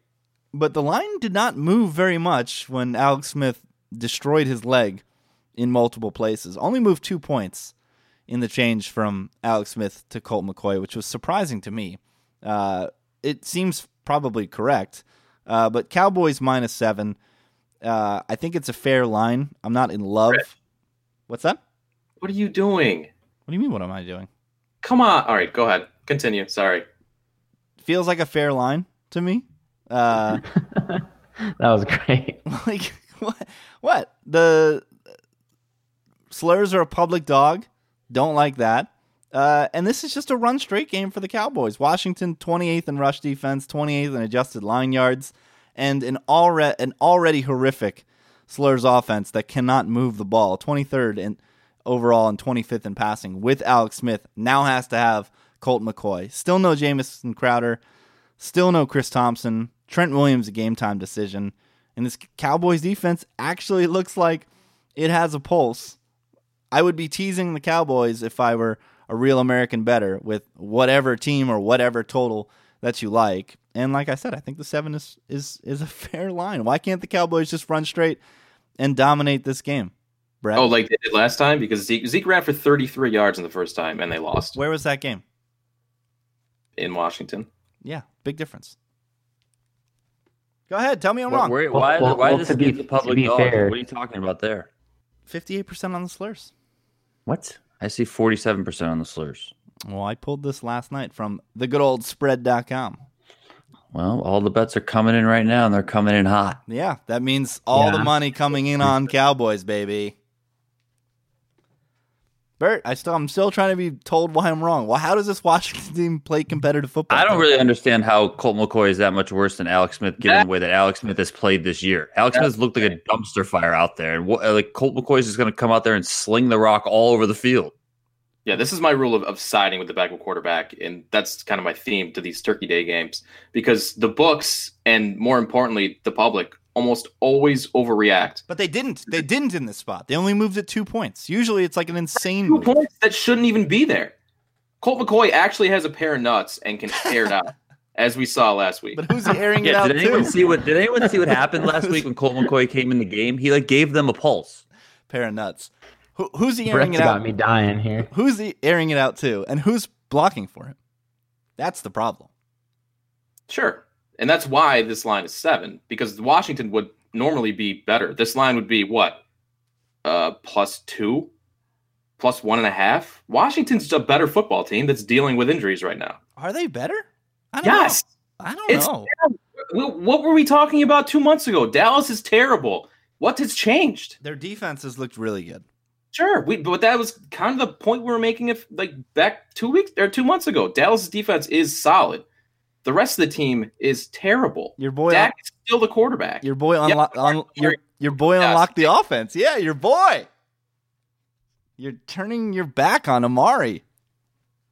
but the line did not move very much when Alex Smith destroyed his leg in multiple places. Only moved two points in the change from Alex Smith to Colt McCoy, which was surprising to me. Uh, it seems probably correct. Uh, but Cowboys minus seven, uh, I think it's a fair line. I'm not in love. Rich. What's that? What are you doing? What do you mean what am I doing? Come on. All right, go ahead. Continue. Sorry. Feels like a fair line to me. Uh, that was great. Like what? What? The slurs are a public dog. Don't like that. Uh, and this is just a run straight game for the Cowboys. Washington twenty-eighth in rush defense, twenty-eighth in adjusted line yards, and an already an already horrific slurs offense that cannot move the ball. twenty-third in overall and twenty-fifth in passing with Alex Smith. Now has to have Colt McCoy. Still no Jamison Crowder. Still no Chris Thompson. Trent Williams a game time decision. And this Cowboys defense actually looks like it has a pulse. I would be teasing the Cowboys if I were a real American better with whatever team or whatever total that you like. And like I said, I think the seven is, is, is a fair line. Why can't the Cowboys just run straight and dominate this game, Brett? Oh, like they did last time? Because Zeke, Zeke ran for thirty-three yards in the first time, and they lost. Where was that game? In Washington. Yeah, big difference. Go ahead, tell me I'm well, wrong. Where, why well, why well, this be the public dog? What are you talking about there? fifty-eight percent on the slurs. What? I see forty-seven percent on the slurs. Well, I pulled this last night from the good old spread dot com. Well, all the bets are coming in right now, and they're coming in hot. Yeah, that means all yeah. the money coming in on Cowboys, baby. Bert, I still, I'm still trying to be told why I'm wrong. Well, how does this Washington team play competitive football? I don't really understand how Colt McCoy is that much worse than Alex Smith, given that, the way that Alex Smith has played this year. Alex Smith looked like a dumpster fire out there, and what, like Colt McCoy is just going to come out there and sling the rock all over the field. Yeah, this is my rule of, of siding with the backup quarterback, and that's kind of my theme to these Turkey Day games, because the books and, more importantly, the public almost always overreact. But they didn't. They didn't in this spot. They only moved it two points. Usually it's like an insane two move. Points that shouldn't even be there. Colt McCoy actually has a pair of nuts and can air it out, as we saw last week. But who's airing yeah, it out did anyone see what? Did anyone see what happened last week when Colt McCoy came in the game? He like gave them a pulse. Pair of nuts. Who, who's he airing Brett's it out? Got me dying here. Who's he airing it out to? And who's blocking for him? That's the problem. Sure. And that's why this line is seven, because Washington would normally be better. This line would be what? Uh, plus two? Plus one and a half? Washington's a better football team that's dealing with injuries right now. Are they better? I don't yes. know. I don't it's know. Terrible. What were we talking about two months ago? Dallas is terrible. What has changed? Their defense has looked really good. Sure, we, but that was kind of the point we were making it like back two weeks or two months ago. Dallas' defense is solid. The rest of the team is terrible. Your boy Dak un- is still the quarterback. Your boy unlocked yeah, un- your, your boy yes. unlocked the offense. Yeah, your boy. You're turning your back on Amari.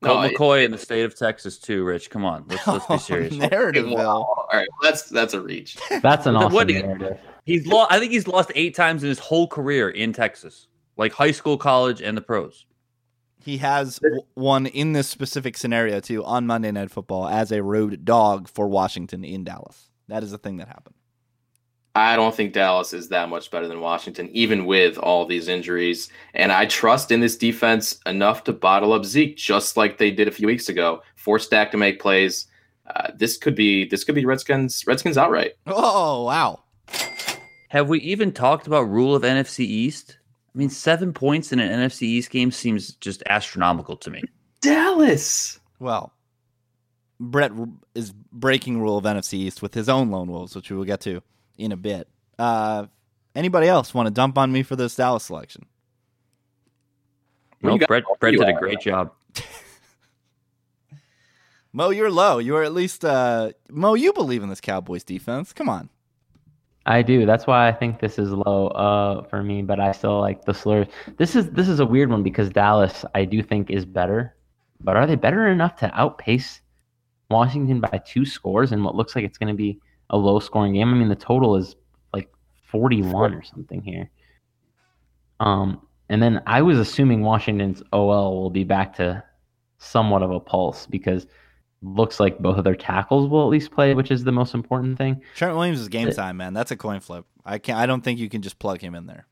Colt no, McCoy it, in the state of Texas too, Rich. Come on, let's, let's be serious. Oh, narrative, well, all right, that's that's a reach. That's an awesome what, narrative. He's lost. I think he's lost eight times in his whole career in Texas. Like high school, college, and the pros. He has won in this specific scenario, too, on Monday Night Football as a road dog for Washington in Dallas. That is the thing that happened. I don't think Dallas is that much better than Washington, even with all these injuries. And I trust in this defense enough to bottle up Zeke, just like they did a few weeks ago. Force Dak to make plays. Uh, this could be this could be Redskins Redskins outright. Oh, wow. Have we even talked about rule of N F C East? I mean, seven points in an N F C East game seems just astronomical to me. Dallas. Well, Brett is breaking rule of N F C East with his own Lone Wolves, which we will get to in a bit. Uh, anybody else want to dump on me for this Dallas selection? No, Brett, Brett did a great job. Mo, you're low. You are at least uh, Mo. You believe in this Cowboys defense. Come on. I do. That's why I think this is low uh, for me, but I still like the slurs. This is this is a weird one because Dallas, I do think, is better. But are they better enough to outpace Washington by two scores in what looks like it's going to be a low-scoring game? I mean, the total is like forty-one or something here. Um, and then I was assuming Washington's O L will be back to somewhat of a pulse because looks like both of their tackles will at least play, which is the most important thing. Trent Williams is game time, man. That's a coin flip. I can't. I don't think you can just plug him in there.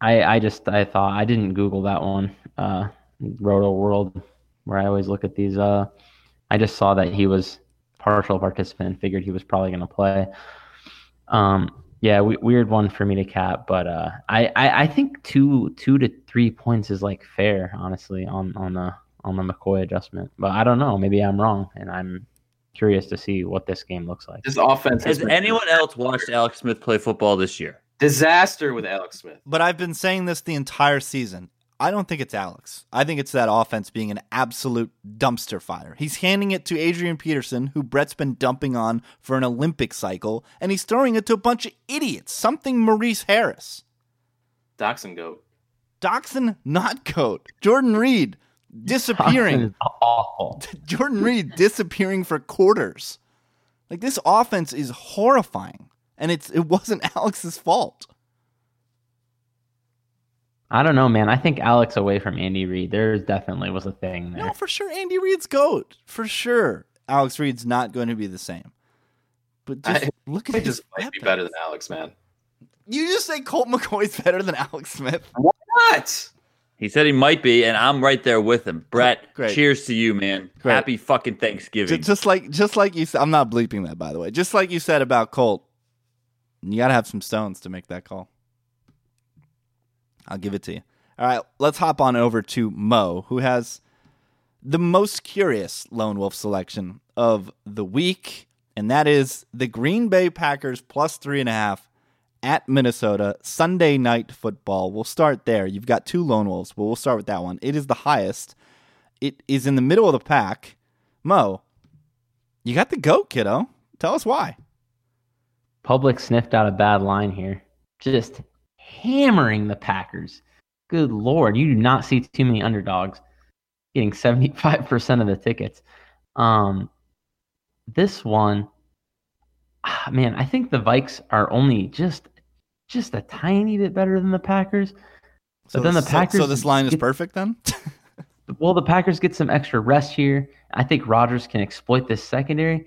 I, I just I thought I didn't Google that one. Uh, Roto World, where I always look at these. Uh, I just saw that he was partial participant and figured he was probably going to play. Um, yeah, we, weird one for me to cap, but uh, I, I I think two two to three points is like fair, honestly, on on the. on the McCoy adjustment. But I don't know. Maybe I'm wrong, and I'm curious to see what this game looks like. This offense has anyone else watched Alex Smith play football this year? Disaster with Alex Smith. But I've been saying this the entire season. I don't think it's Alex. I think it's that offense being an absolute dumpster fire. He's handing it to Adrian Peterson, who Brett's been dumping on for an Olympic cycle, and he's throwing it to a bunch of idiots, something Maurice Harris. Dachshund goat. Dachshund not goat. Jordan Reed. Disappearing. Awful. Jordan Reed disappearing for quarters. Like, this offense is horrifying, and it's it wasn't Alex's fault. I don't know, man. I think Alex away from Andy Reid, there definitely was a thing there. No, for sure. Andy Reid's GOAT. For sure. Alex Reid's not going to be the same. But just I, look at it. Just might be better than Alex, man. You just say Colt McCoy's better than Alex Smith. Why not? He said he might be, and I'm right there with him. Brett, Great. Cheers to you, man. Great. Happy fucking Thanksgiving. Just like just like you said, I'm not bleeping that, by the way. Just like you said about Colt, you got to have some stones to make that call. I'll give it to you. All right, let's hop on over to Mo, who has the most curious lone wolf selection of the week, and that is the Green Bay Packers plus three and a half at Minnesota, Sunday Night Football. We'll start there. You've got two lone wolves, but we'll start with that one. It is the highest. It is in the middle of the pack. Mo, you got the goat, kiddo. Tell us why. Public sniffed out a bad line here. Just hammering the Packers. Good Lord, you do not see too many underdogs getting seventy-five percent of the tickets. Um, this one, man, I think the Vikes are only just just a tiny bit better than the Packers. So, but then the so, Packers, so this line is get, perfect then? Well, the Packers get some extra rest here. I think Rodgers can exploit this secondary.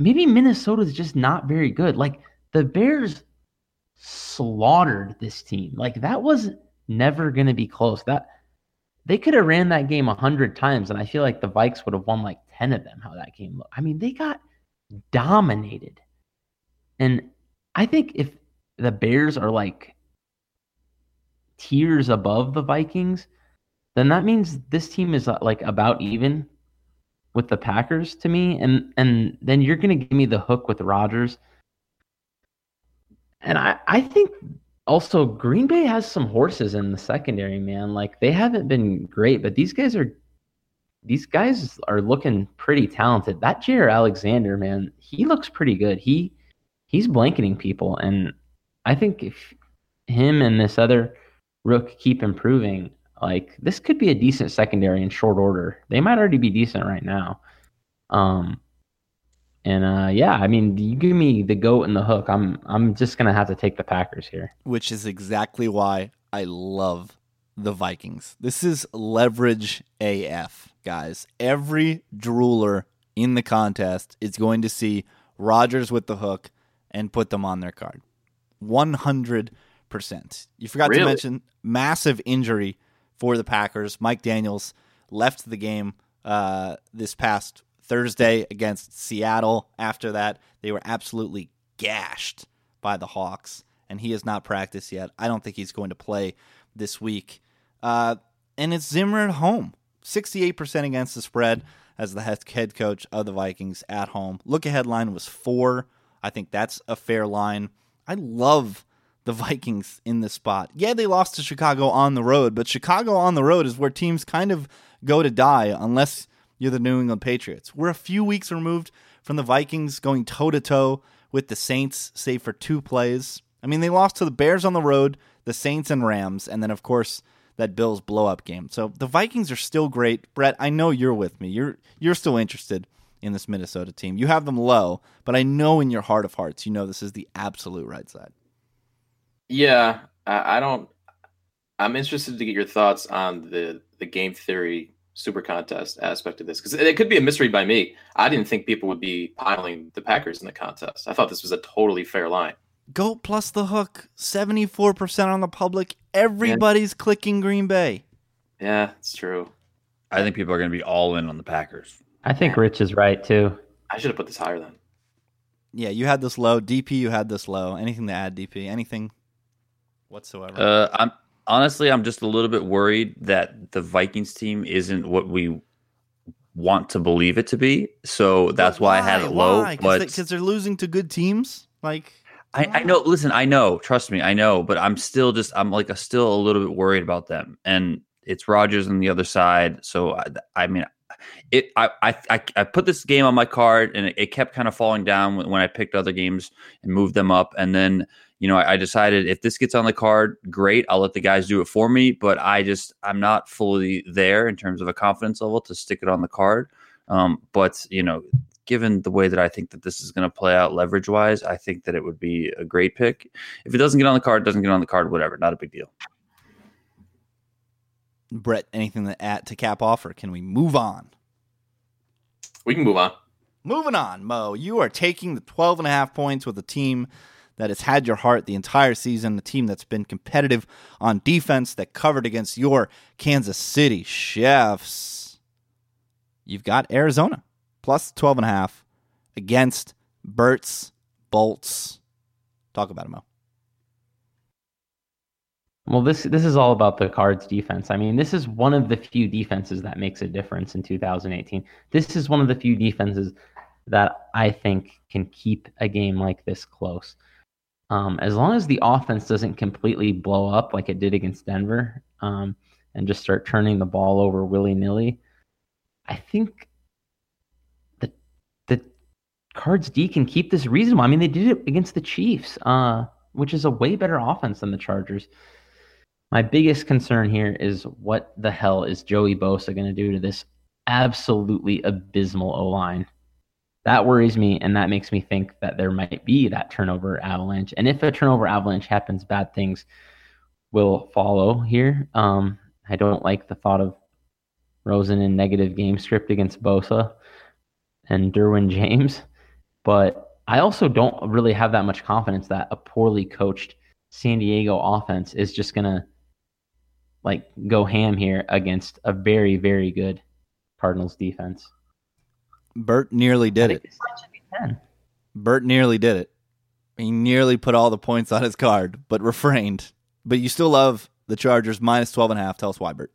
Maybe Minnesota's just not very good. Like, the Bears slaughtered this team. Like, that was never going to be close. That they could have ran that game a hundred times, and I feel like the Vikes would have won like ten of them, how that game looked. I mean, they got dominated. And I think if the Bears are like tiers above the Vikings, then that means this team is like about even with the Packers to me. And and then you're going to give me the hook with Rodgers. And I, I think also Green Bay has some horses in the secondary, man. Like, they haven't been great, but these guys are these guys are looking pretty talented. That J R Alexander, man, he looks pretty good. He he's blanketing people, and I think if him and this other rook keep improving, like, this could be a decent secondary in short order. They might already be decent right now. Um And uh, yeah, I mean, you give me the goat and the hook. I'm I'm just gonna have to take the Packers here, which is exactly why I love the Vikings. This is leverage A F, guys. Every drooler in the contest is going to see Rodgers with the hook and put them on their card, one hundred percent. You forgot really? to mention massive injury for the Packers. Mike Daniels left the game uh, this past Thursday against Seattle. After that, they were absolutely gashed by the Hawks, and he has not practiced yet. I don't think he's going to play this week. Uh, and it's Zimmer at home, sixty-eight percent against the spread as the head coach of the Vikings at home. Look-ahead line was four. I think that's a fair line. I love the Vikings in this spot. Yeah, they lost to Chicago on the road, but Chicago on the road is where teams kind of go to die unless you're the New England Patriots. We're a few weeks removed from the Vikings going toe-to-toe with the Saints, save for two plays. I mean, they lost to the Bears on the road, the Saints and Rams, and then, of course, that Bills blow-up game. So the Vikings are still great. Brett, I know you're with me. You're you're still interested in this Minnesota team. You have them low, but I know in your heart of hearts, you know this is the absolute right side. Yeah, I, I don't... I'm interested to get your thoughts on the, the game theory super contest aspect of this, because it could be a misread by me. I didn't think people would be piling the Packers in the contest. I thought this was a totally fair line. Goat plus the hook, seventy-four percent on the public. Everybody's yeah. clicking Green Bay. Yeah, it's true. I think people are going to be all in on the Packers. I think Rich is right too. I should have put this higher then. Yeah, you had this low. D P, you had this low. Anything to add, D P? Anything whatsoever? Uh, I'm Honestly, I'm just a little bit worried that the Vikings team isn't what we want to believe it to be. So that's why, why I had it low. Why? Because they, they're losing to good teams. Like I, I know. Listen, I know. Trust me, I know. But I'm still just I'm like a, still a little bit worried about them. And it's Rodgers on the other side. So I, I mean, it. I, I I put this game on my card, and it, it kept kind of falling down when I picked other games and moved them up, and then, you know, I decided if this gets on the card, great. I'll let the guys do it for me, but I just I'm not fully there in terms of a confidence level to stick it on the card. Um, but you know, given the way that I think that this is going to play out leverage wise, I think that it would be a great pick. If it doesn't get on the card, doesn't get on the card, whatever, not a big deal. Brett, anything to add to cap off, or can we move on? We can move on. Moving on, Mo, you are taking the twelve and a half points with a team that has had your heart the entire season, the team that's been competitive on defense, that covered against your Kansas City Chiefs. You've got Arizona, plus twelve point five against Burt's Bolts. Talk about it, Mo. Well, this this is all about the Cards defense. I mean, this is one of the few defenses that makes a difference in two thousand eighteen. This is one of the few defenses that I think can keep a game like this close. Um, as long as the offense doesn't completely blow up like it did against Denver um, and just start turning the ball over willy-nilly, I think the the Cards D can keep this reasonable. I mean, they did it against the Chiefs, uh, which is a way better offense than the Chargers. My biggest concern here is what the hell is Joey Bosa going to do to this absolutely abysmal O-line? That worries me, and that makes me think that there might be that turnover avalanche. And if a turnover avalanche happens, bad things will follow here. Um, I don't like the thought of Rosen in negative game script against Bosa and Derwin James, but I also don't really have that much confidence that a poorly coached San Diego offense is just going to like go ham here against a very, very good Cardinals defense. Bert nearly did it. Bert nearly did it. He nearly put all the points on his card, but refrained. But you still love the Chargers minus twelve and a half. Tell us why, Bert.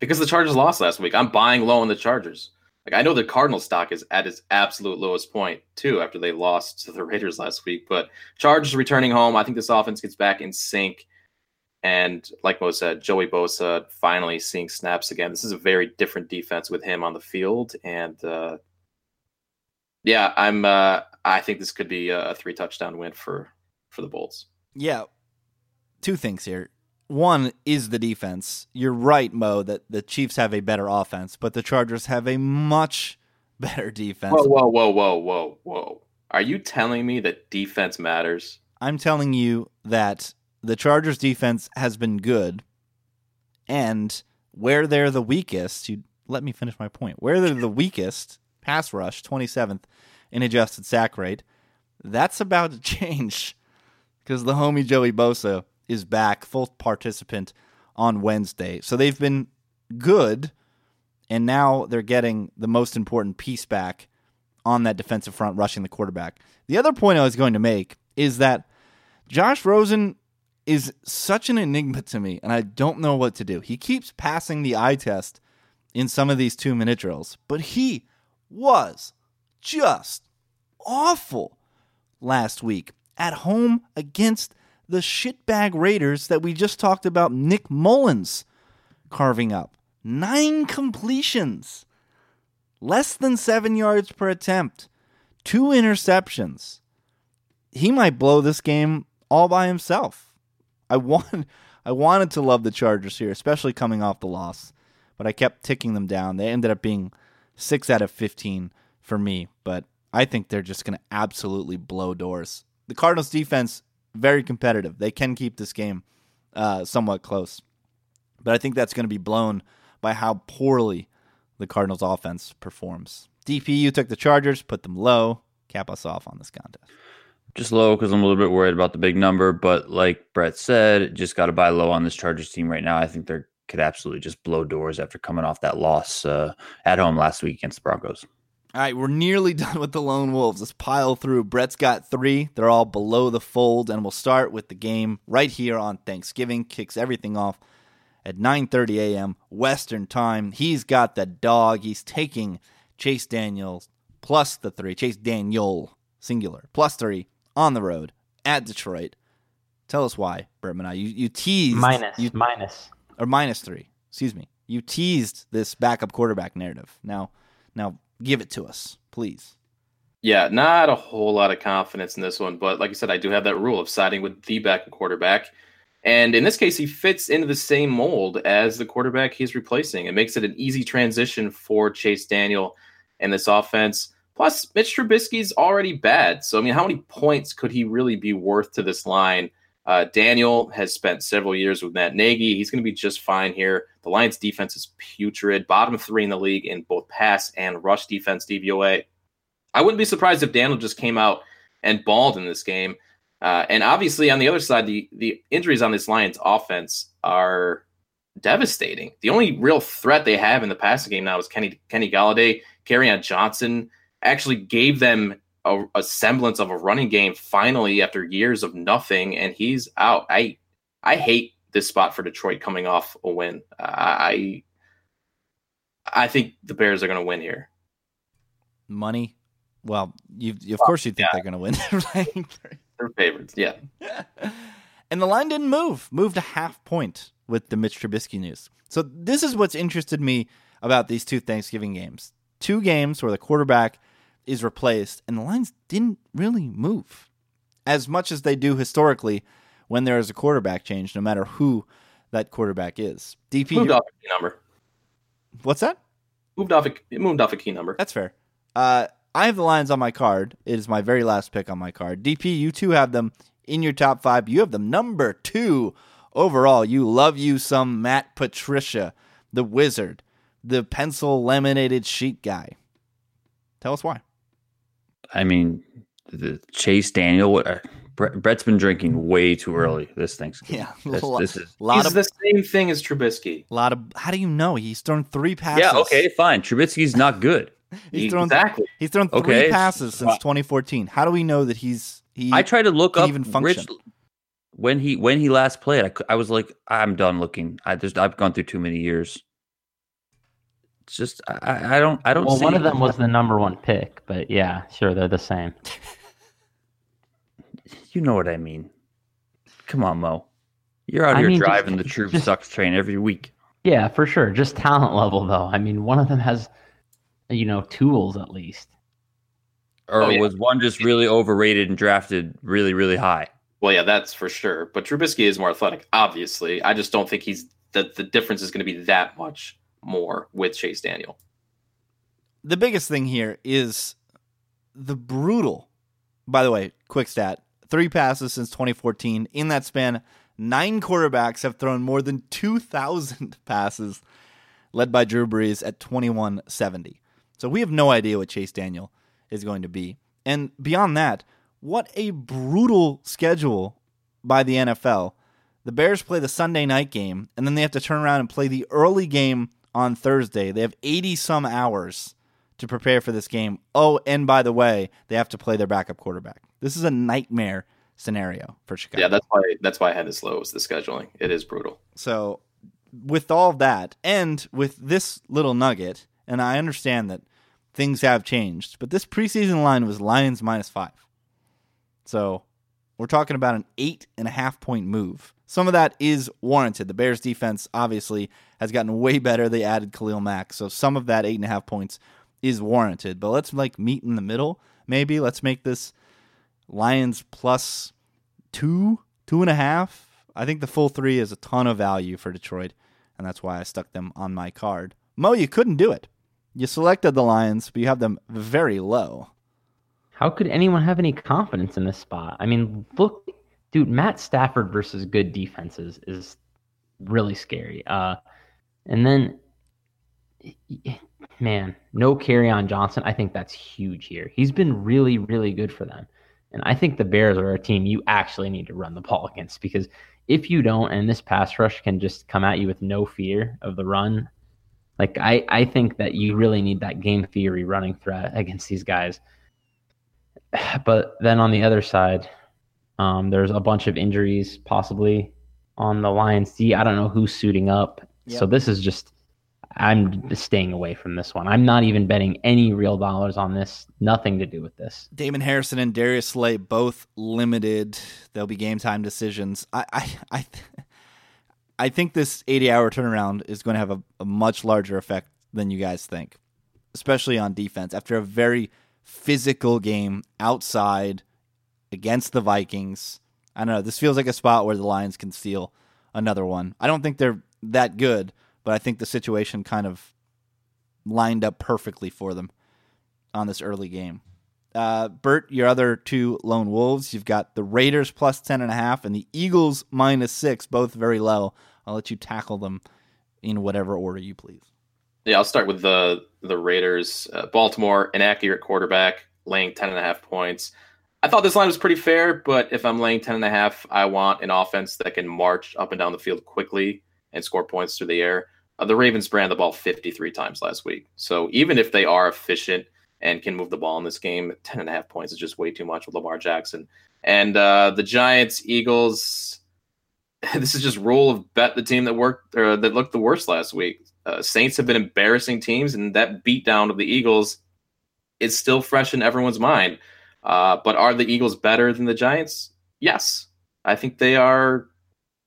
Because the Chargers lost last week. I'm buying low on the Chargers. Like I know the Cardinals stock is at its absolute lowest point, too, after they lost to the Raiders last week. But Chargers returning home. I think this offense gets back in sync. And like Mo said, Joey Bosa finally seeing snaps again. This is a very different defense with him on the field. And, uh, yeah, I'm. Uh, I think this could be a three touchdown win for, for the Bolts. Yeah, two things here. One is the defense. You're right, Mo, that the Chiefs have a better offense, but the Chargers have a much better defense. Whoa, whoa, whoa, whoa, whoa, whoa! Are you telling me that defense matters? I'm telling you that the Chargers' defense has been good, and where they're the weakest. You let me finish my point. Where they're the weakest. Pass rush, twenty-seventh in adjusted sack rate. That's about to change because the homie Joey Bosa is back, full participant on Wednesday. So they've been good, and now they're getting the most important piece back on that defensive front, rushing the quarterback. The other point I was going to make is that Josh Rosen is such an enigma to me, and I don't know what to do. He keeps passing the eye test in some of these two-minute drills, but he was just awful last week at home against the shitbag Raiders that we just talked about Nick Mullens carving up. Nine completions, less than seven yards per attempt, two interceptions. He might blow this game all by himself. I want, I wanted to love the Chargers here, especially coming off the loss, but I kept ticking them down. They ended up being six out of fifteen for me, but I think they're just going to absolutely blow doors. The Cardinals defense, very competitive. They can keep this game uh, somewhat close, but I think that's going to be blown by how poorly the Cardinals offense performs. D P U took the Chargers, put them low. Cap us off on this contest. Just low because I'm a little bit worried about the big number, but like Brett said, just got to buy low on this Chargers team right now. I think they're could absolutely just blow doors after coming off that loss uh, at home last week against the Broncos. All right, we're nearly done with the Lone Wolves. Let's pile through. Brett's got three. They're all below the fold, and we'll start with the game right here on Thanksgiving. Kicks everything off at nine thirty a.m. Western time. He's got the dog. He's taking Chase Daniels plus the three. Chase Daniel, singular, plus three on the road at Detroit. Tell us why, Brett Manai. You, you teased. Minus, you, minus. Or minus three, excuse me. You teased this backup quarterback narrative. Now, now give it to us, please. Yeah, not a whole lot of confidence in this one, but like I said, I do have that rule of siding with the backup quarterback. And in this case, he fits into the same mold as the quarterback he's replacing. It makes it an easy transition for Chase Daniel and this offense. Plus, Mitch Trubisky's already bad. So, I mean, how many points could he really be worth to this line? Uh, Daniel has spent several years with Matt Nagy. He's going to be just fine here. The Lions defense is putrid, bottom three in the league in both pass and rush defense D V O A. I wouldn't be surprised if Daniel just came out and balled in this game. Uh, and obviously on the other side, the, the injuries on this Lions offense are devastating. The only real threat they have in the passing game now is Kenny, Kenny Galladay. Kerryon Johnson actually gave them A, a semblance of a running game finally after years of nothing, and he's out. I I hate this spot for Detroit coming off a win. I I think the Bears are going to win here. Money? Well, you, you of well, course you think yeah. they're going to win. Right? They're favorites, yeah. And the line didn't move. Moved a half point with the Mitch Trubisky news. So this is what's interested me about these two Thanksgiving games. Two games where the quarterback is replaced, and the lines didn't really move as much as they do historically when there is a quarterback change, no matter who that quarterback is. D P moved off a key number. What's that? Moved off a, it moved off a key number. That's fair. Uh, I have the lines on my card. It is my very last pick on my card. D P, you two have them in your top five. You have them number two overall. You love you some Matt Patricia, the wizard, the pencil laminated sheet guy. Tell us why. I mean, the Chase Daniel. What, uh, Brett, Brett's been drinking way too early this Thanksgiving. Yeah, a lot, this is lot of, the same thing as Trubisky. A lot of how do you know he's thrown three passes? Yeah, okay, fine. Trubisky's not good. he's he, thrown exactly. He's thrown three okay, passes since twenty fourteen. How do we know that he's? He I tried to look up even Rich when he when he last played. I, I was like, I'm done looking. I just I've gone through too many years. It's just I, I don't I don't. Well, see one of them was the number one pick, but yeah, sure, they're the same. You know what I mean? Come on, Mo. You're out I here mean, driving just, the Troop just, Sucks train every week. Yeah, for sure. Just talent level, though. I mean, one of them has, you know, tools at least. Or oh, yeah. was one just really overrated and drafted really, really high? Well, yeah, that's for sure. But Trubisky is more athletic, obviously. I just don't think he's that the difference is going to be that much more with Chase Daniel. The biggest thing here is the brutal. By the way, quick stat. Three passes since twenty fourteen. In that span, nine quarterbacks have thrown more than two thousand passes, led by Drew Brees at twenty-one seventy. So we have no idea what Chase Daniel is going to be. And beyond that, what a brutal schedule by the N F L. The Bears play the Sunday night game, and then they have to turn around and play the early game on Thursday. They have eighty-some hours to prepare for this game. Oh, and by the way, they have to play their backup quarterback. This is a nightmare scenario for Chicago. Yeah, that's why that's why I had this low was the scheduling. It is brutal. So with all that, and with this little nugget, and I understand that things have changed, but this preseason line was Lions minus five. So we're talking about an eight and a half point move. Some of that is warranted. The Bears defense obviously has gotten way better. They added Khalil Mack. So some of that eight and a half points is warranted, but let's like meet in the middle. Maybe let's make this Lions plus two, two and a half. I think the full three is a ton of value for Detroit, and that's why I stuck them on my card. Mo, you couldn't do it. You selected the Lions, but you have them very low. How could anyone have any confidence in this spot? I mean, look, dude, Matt Stafford versus good defenses is really scary. Uh, and then, man, no Kerryon Johnson. I think that's huge here. He's been really, really good for them. And I think the Bears are a team you actually need to run the ball against, because if you don't, and this pass rush can just come at you with no fear of the run, like I, I think that you really need that game theory running threat against these guys. But then on the other side, um, there's a bunch of injuries possibly on the Lions D. I don't know who's suiting up. Yep. So this is just, I'm staying away from this one. I'm not even betting any real dollars on this. Nothing to do with this. Damon Harrison and Darius Slay both limited. There'll be game time decisions. I I I, th- I think this eighty-hour turnaround is going to have a, a much larger effect than you guys think, especially on defense. After a very physical game outside against the Vikings, I don't know. This feels like a spot where the Lions can steal another one. I don't think they're that good, but I think the situation kind of lined up perfectly for them on this early game. Uh, Bert, your other two lone wolves, you've got the Raiders plus ten and a half and the Eagles minus six, both very low. I'll let you tackle them in whatever order you please. Yeah, I'll start with the, the Raiders. Uh, Baltimore, inaccurate quarterback, laying ten and a half points. I thought this line was pretty fair, but if I'm laying ten and a half, I want an offense that can march up and down the field quickly and score points through the air. Uh, the Ravens ran the ball fifty-three times last week. So even if they are efficient and can move the ball in this game, ten and a half points is just way too much with Lamar Jackson. And uh, the Giants, Eagles, this is just rule of bet the team that worked or that looked the worst last week. Uh, Saints have been embarrassing teams, and that beatdown of the Eagles is still fresh in everyone's mind. Uh, but are the Eagles better than the Giants? Yes. I think they are.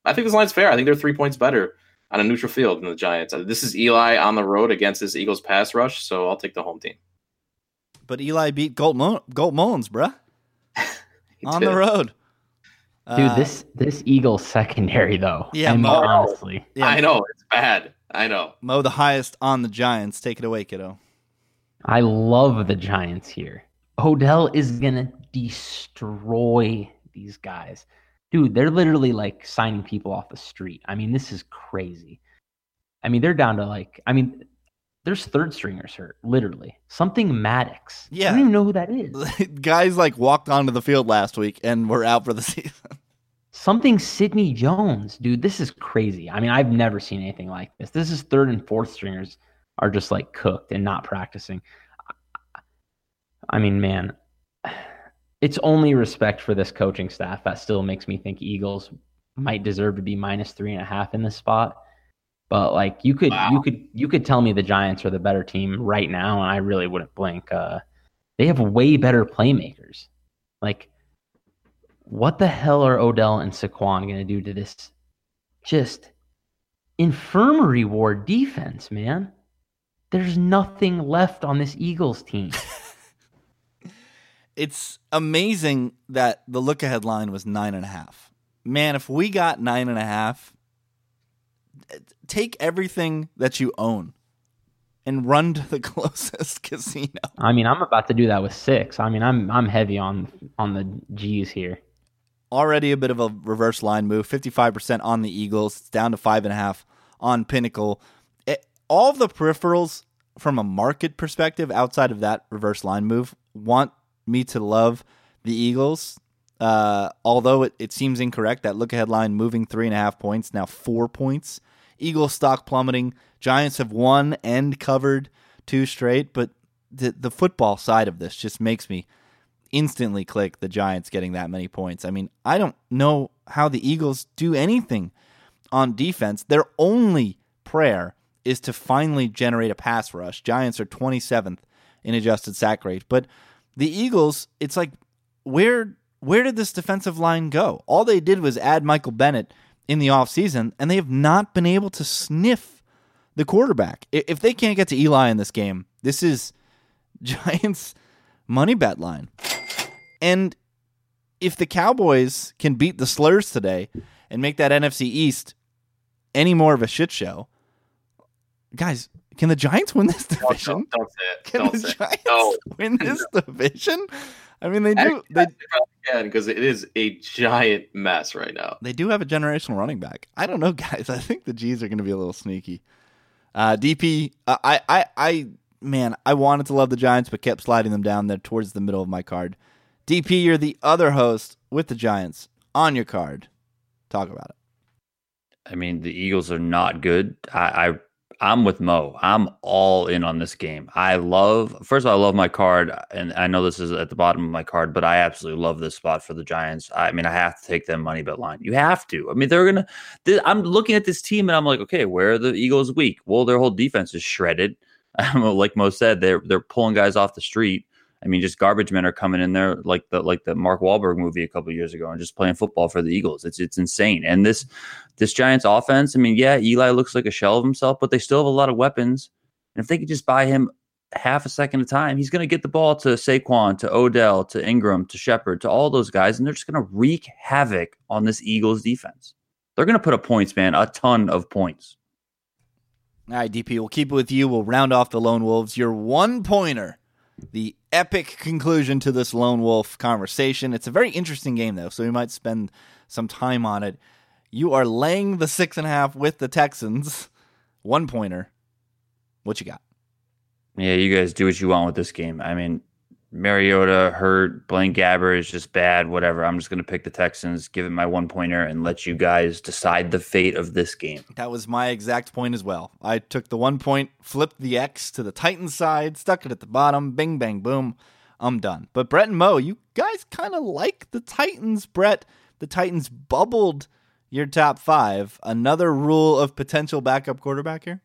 I think this line's fair. I think they're three points better on a neutral field than the Giants. This is Eli on the road against this Eagles pass rush, so I'll take the home team. But Eli beat Colt Mo- Mullens, bruh. On did. the road. Dude, uh, this this Eagles secondary, though. Yeah, I mean, Mo, honestly. Yeah. I know. It's bad. I know. Mo, the highest on the Giants. Take it away, kiddo. I love the Giants here. Odell is going to destroy these guys. Dude, they're literally like signing people off the street. I mean, this is crazy. I mean, they're down to like, I mean, there's third stringers hurt, literally. Something Maddox. Yeah. I don't even know who that is. Guys like walked onto the field last week and were out for the season. Something Sidney Jones. Dude, this is crazy. I mean, I've never seen anything like this. This is third and fourth stringers are just like cooked and not practicing. I mean, man, it's only respect for this coaching staff that still makes me think Eagles might deserve to be minus three and a half in this spot. But like you could, wow. you could, you could tell me the Giants are the better team right now, and I really wouldn't blink. Uh, they have way better playmakers. Like, what the hell are Odell and Saquon going to do to this just infirmary ward defense, man? There's nothing left on this Eagles team. It's amazing that the look-ahead line was nine and a half. Man, if we got nine and a half, take everything that you own and run to the closest casino. I mean, I'm about to do that with six. I mean, I'm I'm heavy on on the G's here. Already a bit of a reverse line move. fifty-five percent on the Eagles. It's down to five and a half on Pinnacle. It, all of the peripherals from a market perspective outside of that reverse line move want me to love the Eagles, uh, although it, it seems incorrect. That look-ahead line moving three and a half points, now four points. Eagles stock plummeting. Giants have won and covered two straight, but the, the football side of this just makes me instantly click the Giants getting that many points. I mean, I don't know how the Eagles do anything on defense. Their only prayer is to finally generate a pass rush. Giants are twenty-seventh in adjusted sack rate, but the Eagles, it's like, where where did this defensive line go? All they did was add Michael Bennett in the offseason, and they have not been able to sniff the quarterback. If they can't get to Eli in this game, this is Giants' money bet line. And if the Cowboys can beat the Slurs today and make that N F C East any more of a shit show, guys, can the Giants win this division? Don't, don't say it. Don't can the say Giants no. win this no. division? I mean, they do. Actually, they probably can, because it is a giant mess right now. They do have a generational running back. I don't know, guys. I think the G's are going to be a little sneaky. Uh, D P, uh, I, I, I, man, I wanted to love the Giants, but kept sliding them down there towards the middle of my card. D P, you're the other host with the Giants on your card. Talk about it. I mean, the Eagles are not good. I. I I'm with Mo. I'm all in on this game. I love, first of all, I love my card, and I know this is at the bottom of my card, but I absolutely love this spot for the Giants. I mean, I have to take them money bet line. You have to. I mean, they're going to, I'm looking at this team, and I'm like, okay, where are the Eagles weak? Well, their whole defense is shredded. Like Mo said, they're they're pulling guys off the street. I mean, just garbage men are coming in there like the like the Mark Wahlberg movie a couple of years ago and just playing football for the Eagles. It's it's insane. And this this Giants offense, I mean, yeah, Eli looks like a shell of himself, but they still have a lot of weapons. And if they could just buy him half a second of time, he's going to get the ball to Saquon, to Odell, to Ingram, to Shepard, to all those guys, and they're just going to wreak havoc on this Eagles defense. They're going to put up points, man, a ton of points. All right, D P, we'll keep it with you. We'll round off the Lone Wolves. Your one-pointer. The epic conclusion to this Lone Wolf conversation. It's a very interesting game, though, so we might spend some time on it. You are laying the six and a half with the Texans. One pointer. What you got? Yeah, you guys do what you want with this game. I mean, Mariota hurt. Blaine Gabbert is just bad. Whatever. I'm just going to pick the Texans, give it my one pointer, and let you guys decide the fate of this game. That was my exact point as well. I took the one point, flipped the X to the Titans side, stuck it at the bottom. Bing, bang, boom. I'm done. But Brett and Mo, you guys kind of like the Titans, Brett. The Titans bubbled your top five. Another rule of potential backup quarterback here?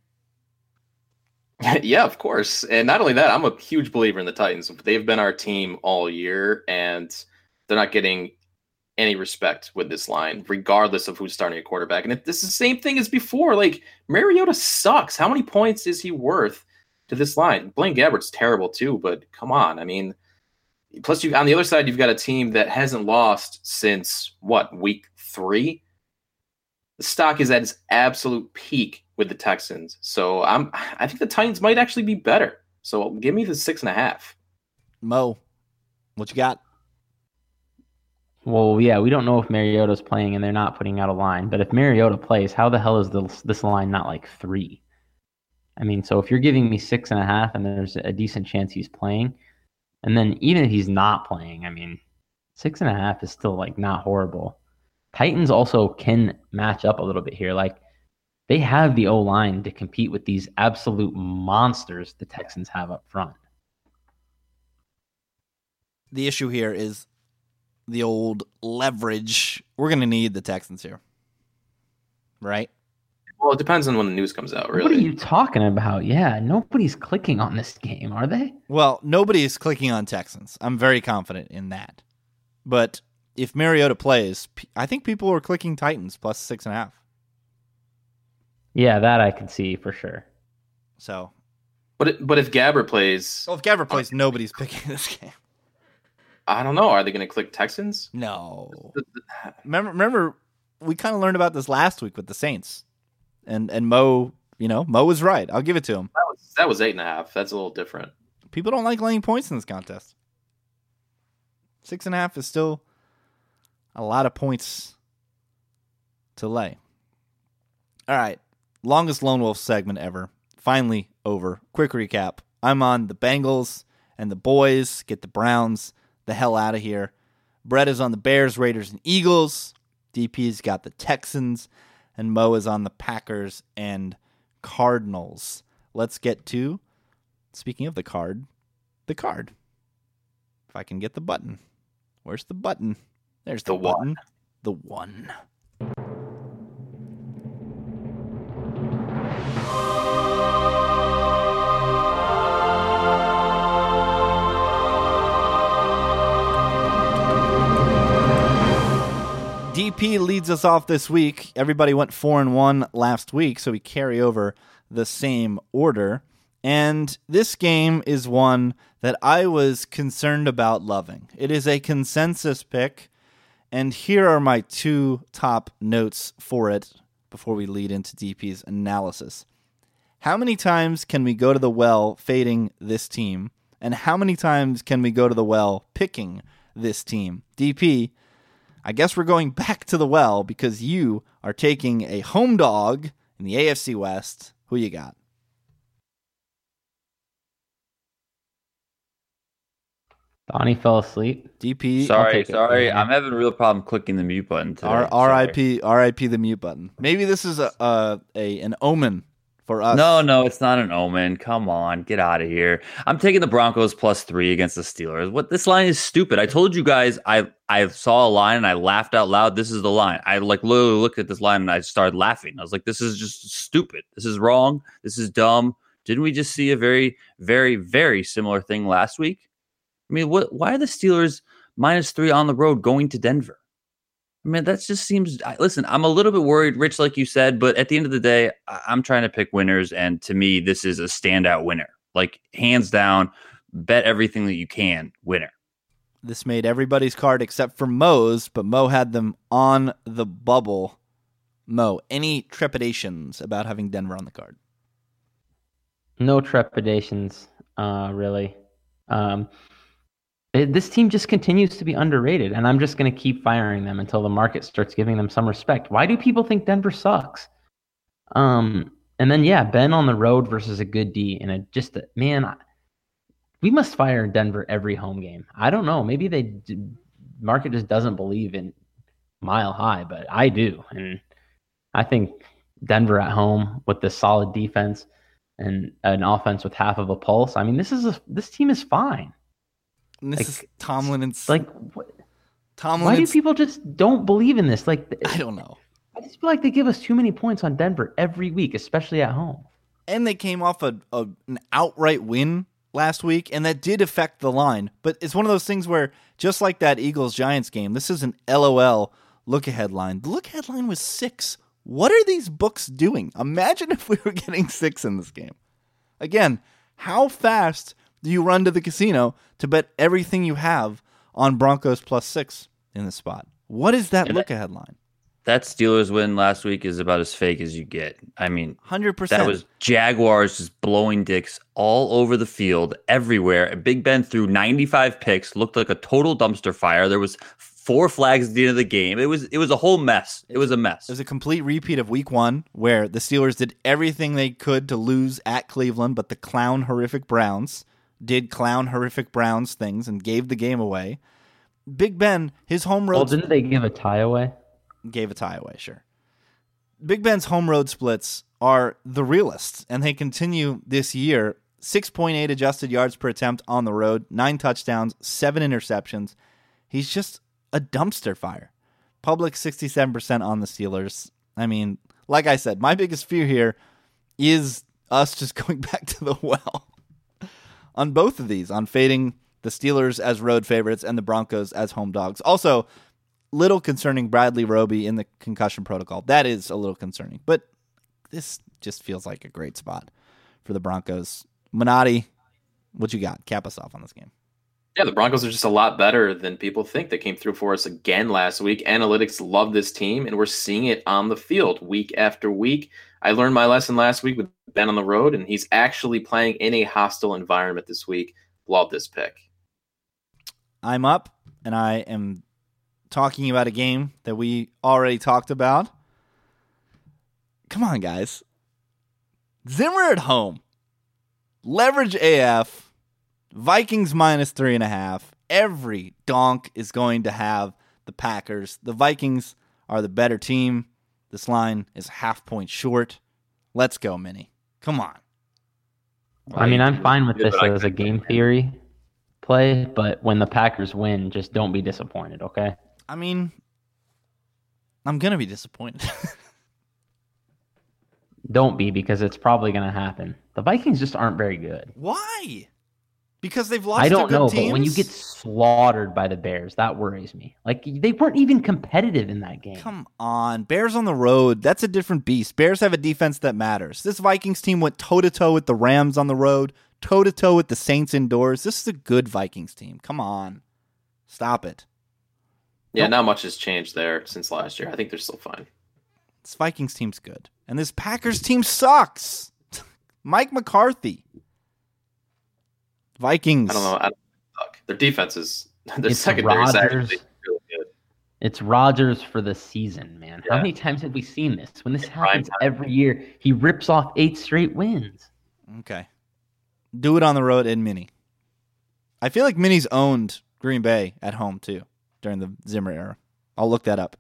Yeah, of course. And not only that, I'm a huge believer in the Titans. They've been our team all year, and they're not getting any respect with this line, regardless of who's starting a quarterback. And if this is the same thing as before, like, Mariota sucks. How many points is he worth to this line? Blaine Gabbert's terrible too, but come on. I mean, plus you on the other side, you've got a team that hasn't lost since, what, week three? The stock is at its absolute peak with the Texans. So I'm, I think the Titans might actually be better. So give me the six and a half. Mo, what you got? Well, yeah, we don't know if Mariota's playing and they're not putting out a line. But if Mariota plays, how the hell is this, this line not like three? I mean, so if you're giving me six and a half and there's a decent chance he's playing, and then even if he's not playing, I mean, six and a half is still like not horrible. Titans also can match up a little bit here. Like, they have the O-line to compete with these absolute monsters the Texans have up front. The issue here is the old leverage. We're going to need the Texans here, right? Well, it depends on when the news comes out, really. What are you talking about? Yeah, nobody's clicking on this game, are they? Well, nobody is clicking on Texans. I'm very confident in that. But if Mariota plays, I think people are clicking Titans plus six and a half. Yeah, that I can see for sure. So, but it, but if Gabbert plays, well, if Gabbert plays, I'm, nobody's picking this game. I don't know. Are they going to click Texans? No. remember, remember, we kind of learned about this last week with the Saints, and and Mo, you know, Mo was right. I'll give it to him. That was that was eight and a half. That's a little different. People don't like laying points in this contest. Six and a half is still a lot of points to lay. All right. Longest Lone Wolf segment ever. Finally over. Quick recap. I'm on the Bengals and the boys. Get the Browns the hell out of here. Brett is on the Bears, Raiders, and Eagles. D P's got the Texans. And Mo is on the Packers and Cardinals. Let's get to, speaking of the card, the card. If I can get the button. Where's the button? There's the, the button. One. The one. D P leads us off this week. Everybody went four and one last week, so we carry over the same order. And this game is one that I was concerned about loving. It is a consensus pick, and here are my two top notes for it before we lead into D P's analysis. How many times can we go to the well fading this team? And how many times can we go to the well picking this team? D P, I guess we're going back to the well because you are taking a home dog in the A F C West. Who you got? Donnie fell asleep. D P. Sorry, sorry. It. I'm having a real problem clicking the mute button today. R I P the mute button. Maybe this is a, a, a an omen for us. No, no, it's not an omen. Come on, get out of here. I'm taking the Broncos plus three against the Steelers. What, this line is stupid. I told you guys I I saw a line and I laughed out loud. This is the line. I like literally looked at this line and I started laughing. I was like, this is just stupid. This is wrong. This is dumb. Didn't we just see a very, very, very similar thing last week? I mean, what? Why are the Steelers minus three on the road going to Denver? I mean, that just seems... I, listen, I'm a little bit worried, Rich, like you said, but at the end of the day, I, I'm trying to pick winners, and to me, this is a standout winner. Like, hands down, bet everything that you can, winner. This made everybody's card except for Mo's, but Mo had them on the bubble. Mo, any trepidations about having Denver on the card? No trepidations, uh, really. Um... This team just continues to be underrated, and I'm just going to keep firing them until the market starts giving them some respect. Why do people think Denver sucks? Um, and then, yeah, Ben on the road versus a good D, and a, just, a, man, I, we must fire Denver every home game. I don't know. Maybe they market just doesn't believe in Mile High, but I do. And I think Denver at home with the solid defense and an offense with half of a pulse, I mean, this is a, this team is fine. And this like, is Tomlin's. Like, what? Tomlin's. Why do people just don't believe in this? Like, I don't know. I feel like they give us too many points on Denver every week, especially at home. And they came off a, a an outright win last week, and that did affect the line. But it's one of those things where, just like that Eagles-Giants game, this is an L O L look-ahead line. The look-ahead line was six. What are these books doing? Imagine if we were getting six in this game. Again, how fast do you run to the casino to bet everything you have on Broncos plus six in this spot? What is that look-ahead line? That Steelers win last week is about as fake as you get. I mean, one hundred percent. That was Jaguars just blowing dicks all over the field, everywhere. Big Ben threw ninety-five picks, looked like a total dumpster fire. There was four flags at the end of the game. It was it was a whole mess. It was a mess. It was a complete repeat of week one, where the Steelers did everything they could to lose at Cleveland, but the clown horrific Browns did clown horrific Browns things and gave the game away. Big Ben, his home road... Well, didn't they give a tie away? Gave a tie away, sure. Big Ben's home road splits are the realest, and they continue this year. six point eight adjusted yards per attempt on the road, nine touchdowns, seven interceptions. He's just a dumpster fire. Public sixty-seven percent on the Steelers. I mean, like I said, my biggest fear here is us just going back to the well on both of these, on fading the Steelers as road favorites and the Broncos as home dogs. Also, little concerning Bradley Roby in the concussion protocol. That is a little concerning, but this just feels like a great spot for the Broncos. Minotti, what you got? Cap us off on this game. Yeah, the Broncos are just a lot better than people think. They came through for us again last week. Analytics love this team, and we're seeing it on the field week after week. I learned my lesson last week with Ben on the road, and he's actually playing in a hostile environment this week. Love this pick. I'm up, and I am talking about a game that we already talked about. Come on, guys. Zimmer at home. Leverage A F. Vikings minus three and a half. Every donk is going to have the Packers. The Vikings are the better team. This line is half point short. Let's go, Minnie. Come on. I mean, I'm fine with this as a game theory play, but when the Packers win, just don't be disappointed, okay? I mean, I'm going to be disappointed. Don't be, because it's probably going to happen. The Vikings just aren't very good. Why? Because they've lost to good teams? I don't know, but when you get slaughtered by the Bears, that worries me. Like, they weren't even competitive in that game. Come on. Bears on the road, that's a different beast. Bears have a defense that matters. This Vikings team went toe-to-toe with the Rams on the road, toe-to-toe with the Saints indoors. This is a good Vikings team. Come on. Stop it. Yeah, nope. Not much has changed there since last year. I think they're still fine. This Vikings team's good. And this Packers team sucks. Mike McCarthy. Vikings. I don't know. I don't fuck. Their defense is their secondary is actually really good. It's Rodgers for the season, man. Yeah. How many times have we seen this? When this it's happens every year, he rips off eight straight wins. Okay. Do it on the road in Minnie. I feel like Minnie's owned Green Bay at home, too, during the Zimmer era. I'll look that up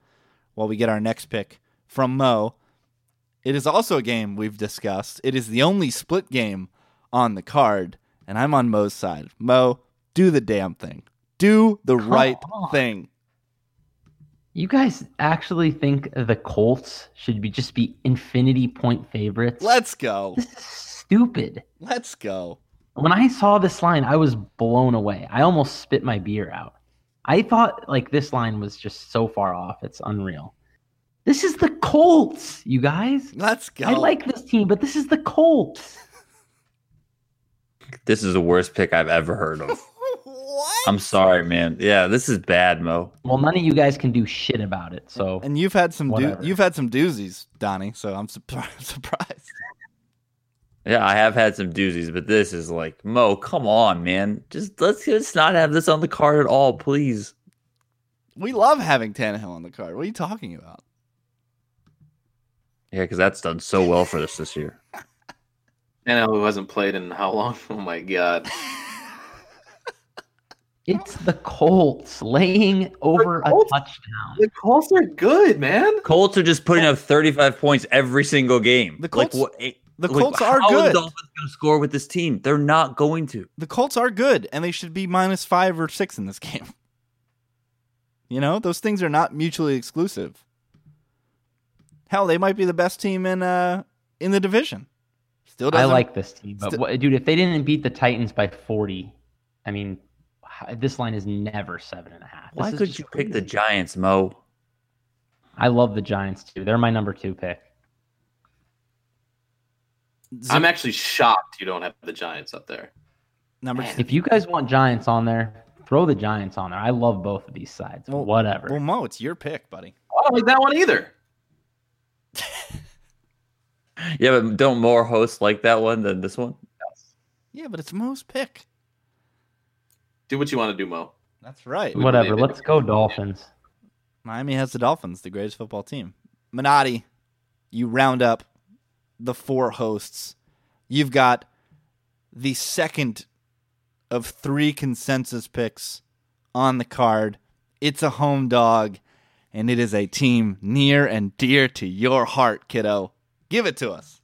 while we get our next pick from Mo. It is also a game we've discussed. It is the only split game on the card. And I'm on Mo's side. Mo, do the damn thing. Do the Come right on. thing. You guys actually think the Colts should be just be infinity point favorites? Let's go. This is stupid. Let's go. When I saw this line, I was blown away. I almost spit my beer out. I thought like this line was just so far off. It's unreal. This is the Colts, you guys. Let's go. I like this team, but this is the Colts. This is the worst pick I've ever heard of. What? I'm sorry, man. Yeah, this is bad, Mo. Well, none of you guys can do shit about it. So, and you've had some do- you've had some doozies, Donnie. So I'm su- surprised. Yeah, I have had some doozies, but this is like, Mo, come on, man. Just let's just not have this on the card at all, please. We love having Tannehill on the card. What are you talking about? Yeah, because that's done so well for us this year. Tannehill, who hasn't played in how long? Oh, my God. It's the Colts laying over a touchdown. The Colts are good, man. Colts are just putting up thirty-five points every single game. The Colts, like, what, the like, Colts are good. How are the Dolphins going to score with this team? They're not going to. The Colts are good, and they should be minus five or six in this game. You know, those things are not mutually exclusive. Hell, they might be the best team in uh in the division. Still, I like this team, but st- what, dude, if they didn't beat the Titans by forty, I mean, this line is never seven and a half. Why could you pick the Giants, Mo? I love the Giants too. They're my number two pick. I'm actually shocked you don't have the Giants up there. Number Man, if you guys want Giants on there, throw the Giants on there. I love both of these sides. Well, whatever. Well, Mo, it's your pick, buddy. I don't like that one either. Yeah, but don't more hosts like that one than this one? Yeah, but it's Mo's pick. Do what you want to do, Mo. That's right. We whatever. Let's go Dolphins. Miami has the Dolphins, the greatest football team. Minotti, you round up the four hosts. You've got the second of three consensus picks on the card. It's a home dog, and it is a team near and dear to your heart, kiddo. Give it to us.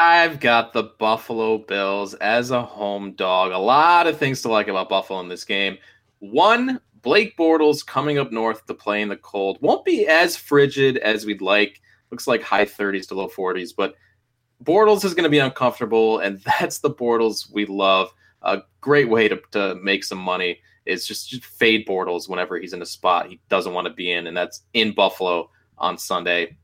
I've got the Buffalo Bills as a home dog. A lot of things to like about Buffalo in this game. One, Blake Bortles coming up north to play in the cold. Won't be as frigid as we'd like. Looks like high thirties to low forties, but Bortles is going to be uncomfortable, and that's the Bortles we love. A great way to, to make some money is just, just fade Bortles whenever he's in a spot he doesn't want to be in, and that's in Buffalo on Sunday.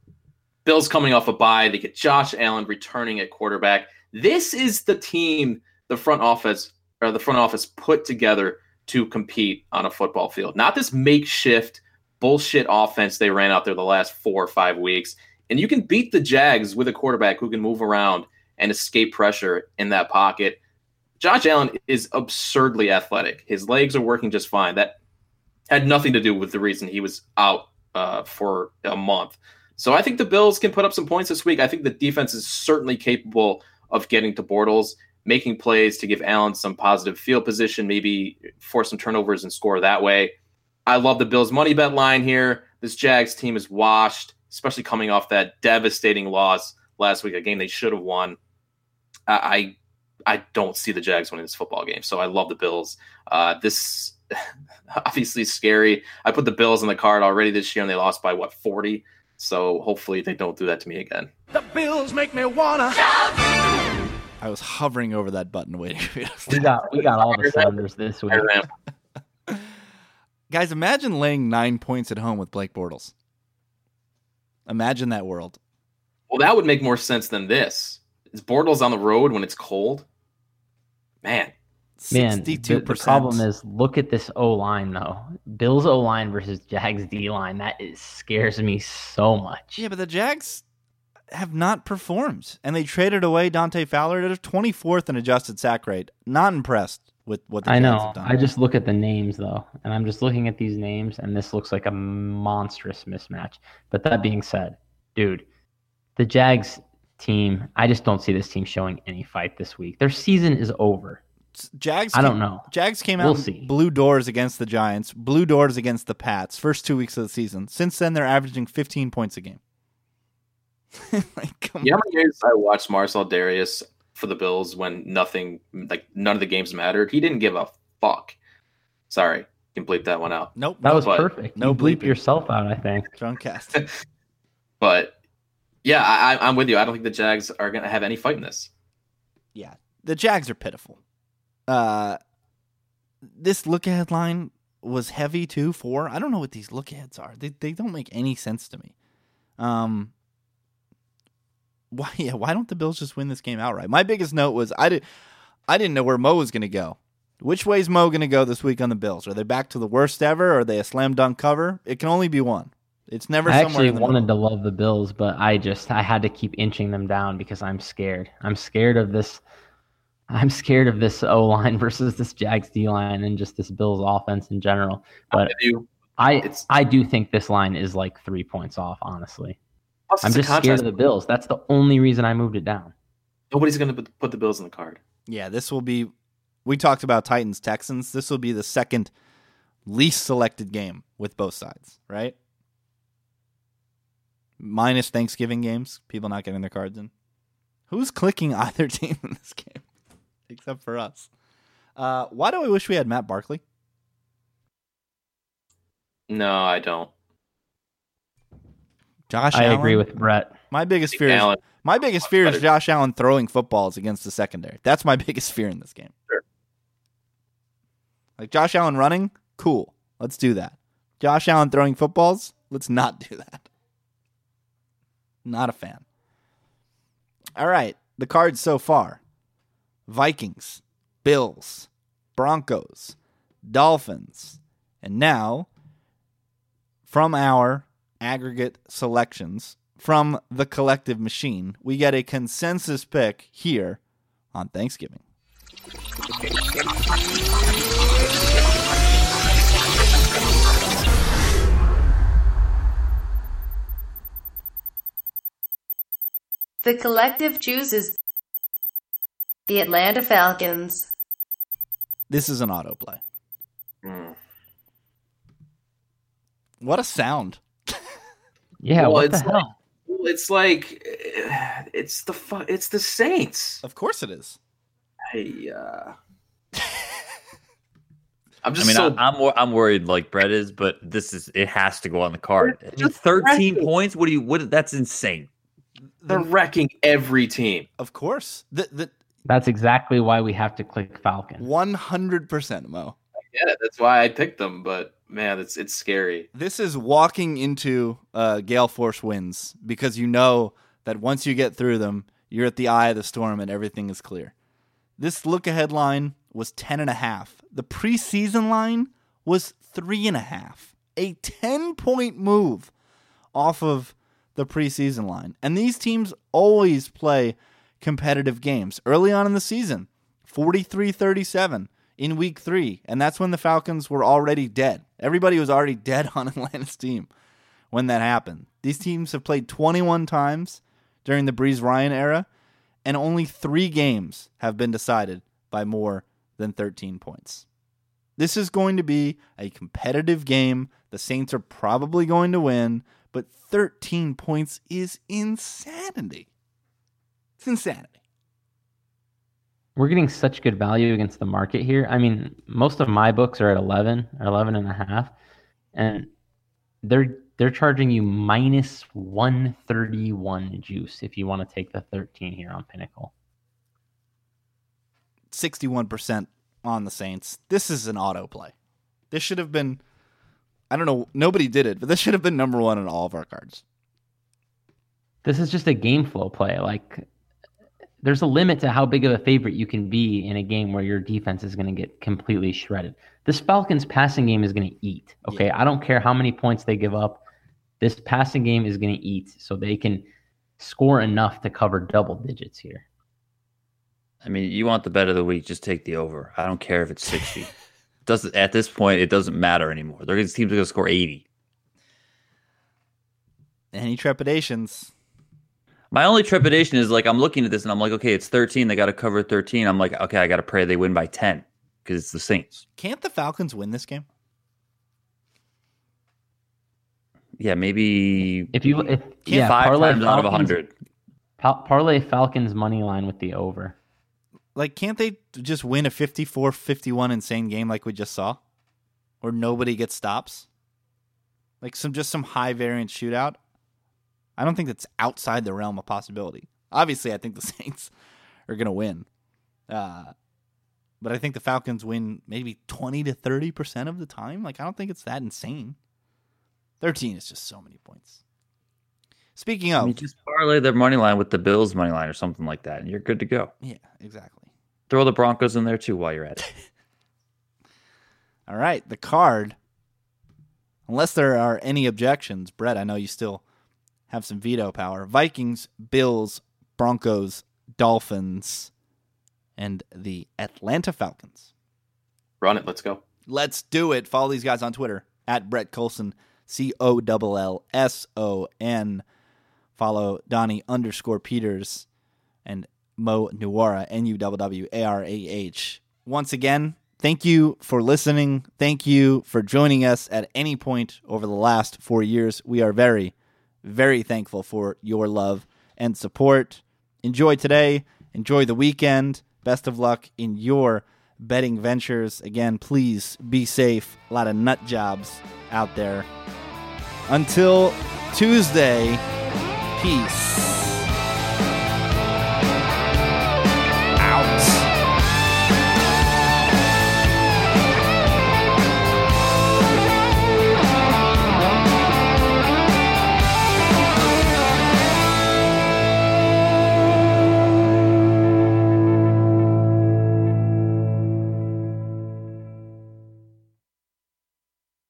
Bills coming off a bye. They get Josh Allen returning at quarterback. This is the team the front office or the front office put together to compete on a football field. Not this makeshift bullshit offense they ran out there the last four or five weeks. And you can beat the Jags with a quarterback who can move around and escape pressure in that pocket. Josh Allen is absurdly athletic. His legs are working just fine. That had nothing to do with the reason he was out uh, for a month. So I think the Bills can put up some points this week. I think the defense is certainly capable of getting to Bortles, making plays to give Allen some positive field position, maybe force some turnovers and score that way. I love the Bills' money bet line here. This Jags team is washed, especially coming off that devastating loss last week, a game they should have won. I I don't see the Jags winning this football game, so I love the Bills. Uh, this obviously scary. I put the Bills on the card already this year, and they lost by, what, forty? So hopefully they don't do that to me again. The Bills make me wanna. I was hovering over that button waiting for you. We got, we got all the Sounders this week. Guys, imagine laying nine points at home with Blake Bortles. Imagine that world. Well, that would make more sense than this. Is Bortles on the road when it's cold? Man. Man, sixty-two percent. The problem is, look at this O-line, though. Bills O-line versus Jags D-line. That is, scares me so much. Yeah, but the Jags have not performed, and they traded away Dante Fowler at a twenty-fourth in adjusted sack rate. Not impressed with what the I Jags know. Have done. I just look at the names, though, and I'm just looking at these names, and this looks like a monstrous mismatch. But that being said, dude, the Jags team, I just don't see this team showing any fight this week. Their season is over. Jags I don't came, know. Jags came out we'll see. Blew doors against the Giants, blew doors against the Pats, first two weeks of the season. Since then, they're averaging fifteen points a game. Like, come yeah, on. Years I watched Marcel Darius for the Bills when nothing, like none of the games mattered. He didn't give a fuck. Sorry, you can bleep that one out. Nope. That was but, perfect. No you bleep bleeping. Yourself out, I think. Drunkcast. But, yeah, I, I'm with you. I don't think the Jags are going to have any fight in this. Yeah, the Jags are pitiful. Uh, this look ahead line was heavy too. For I don't know what these look aheads are. They they don't make any sense to me. Um, why yeah? Why don't the Bills just win this game outright? My biggest note was I did I didn't know where Mo was going to go. Which way is Mo going to go this week on the Bills? Are they back to the worst ever? Or are they a slam dunk cover? It can only be one. It's never. I actually wanted to love the Bills, but I just I had to keep inching them down because I'm scared. I'm scared of this. I'm scared of this O-line versus this Jags D-line and just this Bills offense in general. But I I do think this line is like three points off, honestly. I'm just scared of the Bills. That's the only reason I moved it down. Nobody's going to put the Bills in the card. Yeah, this will be – we talked about Titans-Texans. This will be the second least selected game with both sides, right? Minus Thanksgiving games, people not getting their cards in. Who's clicking either team in this game? Except for us. Uh, why do I wish we had Matt Barkley? No, I don't. Josh I Allen, agree with Brett. My biggest fear Allen. is my biggest fear is Josh Allen throwing footballs against the secondary. That's my biggest fear in this game. Sure. Like Josh Allen running, cool. Let's do that. Josh Allen throwing footballs, let's not do that. Not a fan. All right, the cards so far. Vikings, Bills, Broncos, Dolphins, and now from our aggregate selections from the collective machine, we get a consensus pick here on Thanksgiving. The collective chooses the Atlanta Falcons. This is an autoplay. Mm. What a sound. Yeah, well, what it's the hell? Like, it's like it's the fu- it's the Saints. Of course it is. I, uh... I'm just I mean, so... I, I'm I'm worried like Brett is, but this is it has to go on the card. I mean, thirteen wrecking. points. What do you? What? That's insane. They're wrecking every team. Of course. The, the... That's exactly why we have to click Falcon. one hundred percent, Mo. I get it. That's why I picked them, but man, it's it's scary. This is walking into uh, gale force winds because you know that once you get through them, you're at the eye of the storm and everything is clear. This look-ahead line was ten point five. The preseason line was three point five. A ten-point move off of the preseason line. And these teams always play competitive games early on in the season, forty-three thirty-seven in week three. And that's when the Falcons were already dead. Everybody was already dead on Atlanta's team when that happened. These teams have played twenty-one times during the Breeze Ryan era, and only three games have been decided by more than thirteen points. This is going to be a competitive game. The Saints are probably going to win, but thirteen points is insanity. It's insanity. We're getting such good value against the market here. I mean, most of my books are at eleven or eleven and a half, and they're they're charging you minus one thirty-one juice if you want to take the thirteen here on Pinnacle. sixty-one percent on the Saints. This is an autoplay. This should have been... I don't know. Nobody did it, but this should have been number one in all of our cards. This is just a game flow play. Like, there's a limit to how big of a favorite you can be in a game where your defense is going to get completely shredded. This Falcons passing game is going to eat. Okay, yeah. I don't care how many points they give up. This passing game is going to eat, so they can score enough to cover double digits here. I mean, you want the bet of the week? Just take the over. I don't care if it's sixty. Doesn't at this point it doesn't matter anymore. Their teams are going to score eighty. Any trepidations? My only trepidation is like I'm looking at this and I'm like, okay, it's thirteen. They got to cover thirteen. I'm like, okay, I got to pray they win by ten because it's the Saints. Can't the Falcons win this game? Yeah, maybe if you if, yeah five parlay times Falcons, out of a hundred. Parlay Falcons money line with the over. Like, can't they just win a fifty-four fifty-one insane game like we just saw? Where nobody gets stops? Like, some just some high-variance shootout? I don't think that's outside the realm of possibility. Obviously, I think the Saints are going to win. Uh, but I think the Falcons win maybe twenty to thirty percent of the time. Like, I don't think it's that insane. thirteen is just so many points. Speaking of... I mean, just parlay their money line with the Bills' money line or something like that, and you're good to go. Yeah, exactly. Throw the Broncos in there, too, while you're at it. All right, the card. Unless there are any objections, Brett, I know you still have some veto power. Vikings, Bills, Broncos, Dolphins, and the Atlanta Falcons. Run it. Let's go. Let's do it. Follow these guys on Twitter, at Brett Coulson, C O L L S O N. Follow Donnie underscore Peters and Mo Nuwarah, N U W W A R A H. Once again, thank you for listening. Thank you for joining us at any point over the last four years. We are very, very thankful for your love and support. Enjoy today. Enjoy the weekend. Best of luck in your betting ventures. Again, please be safe. A lot of nut jobs out there. Until Tuesday. Peace.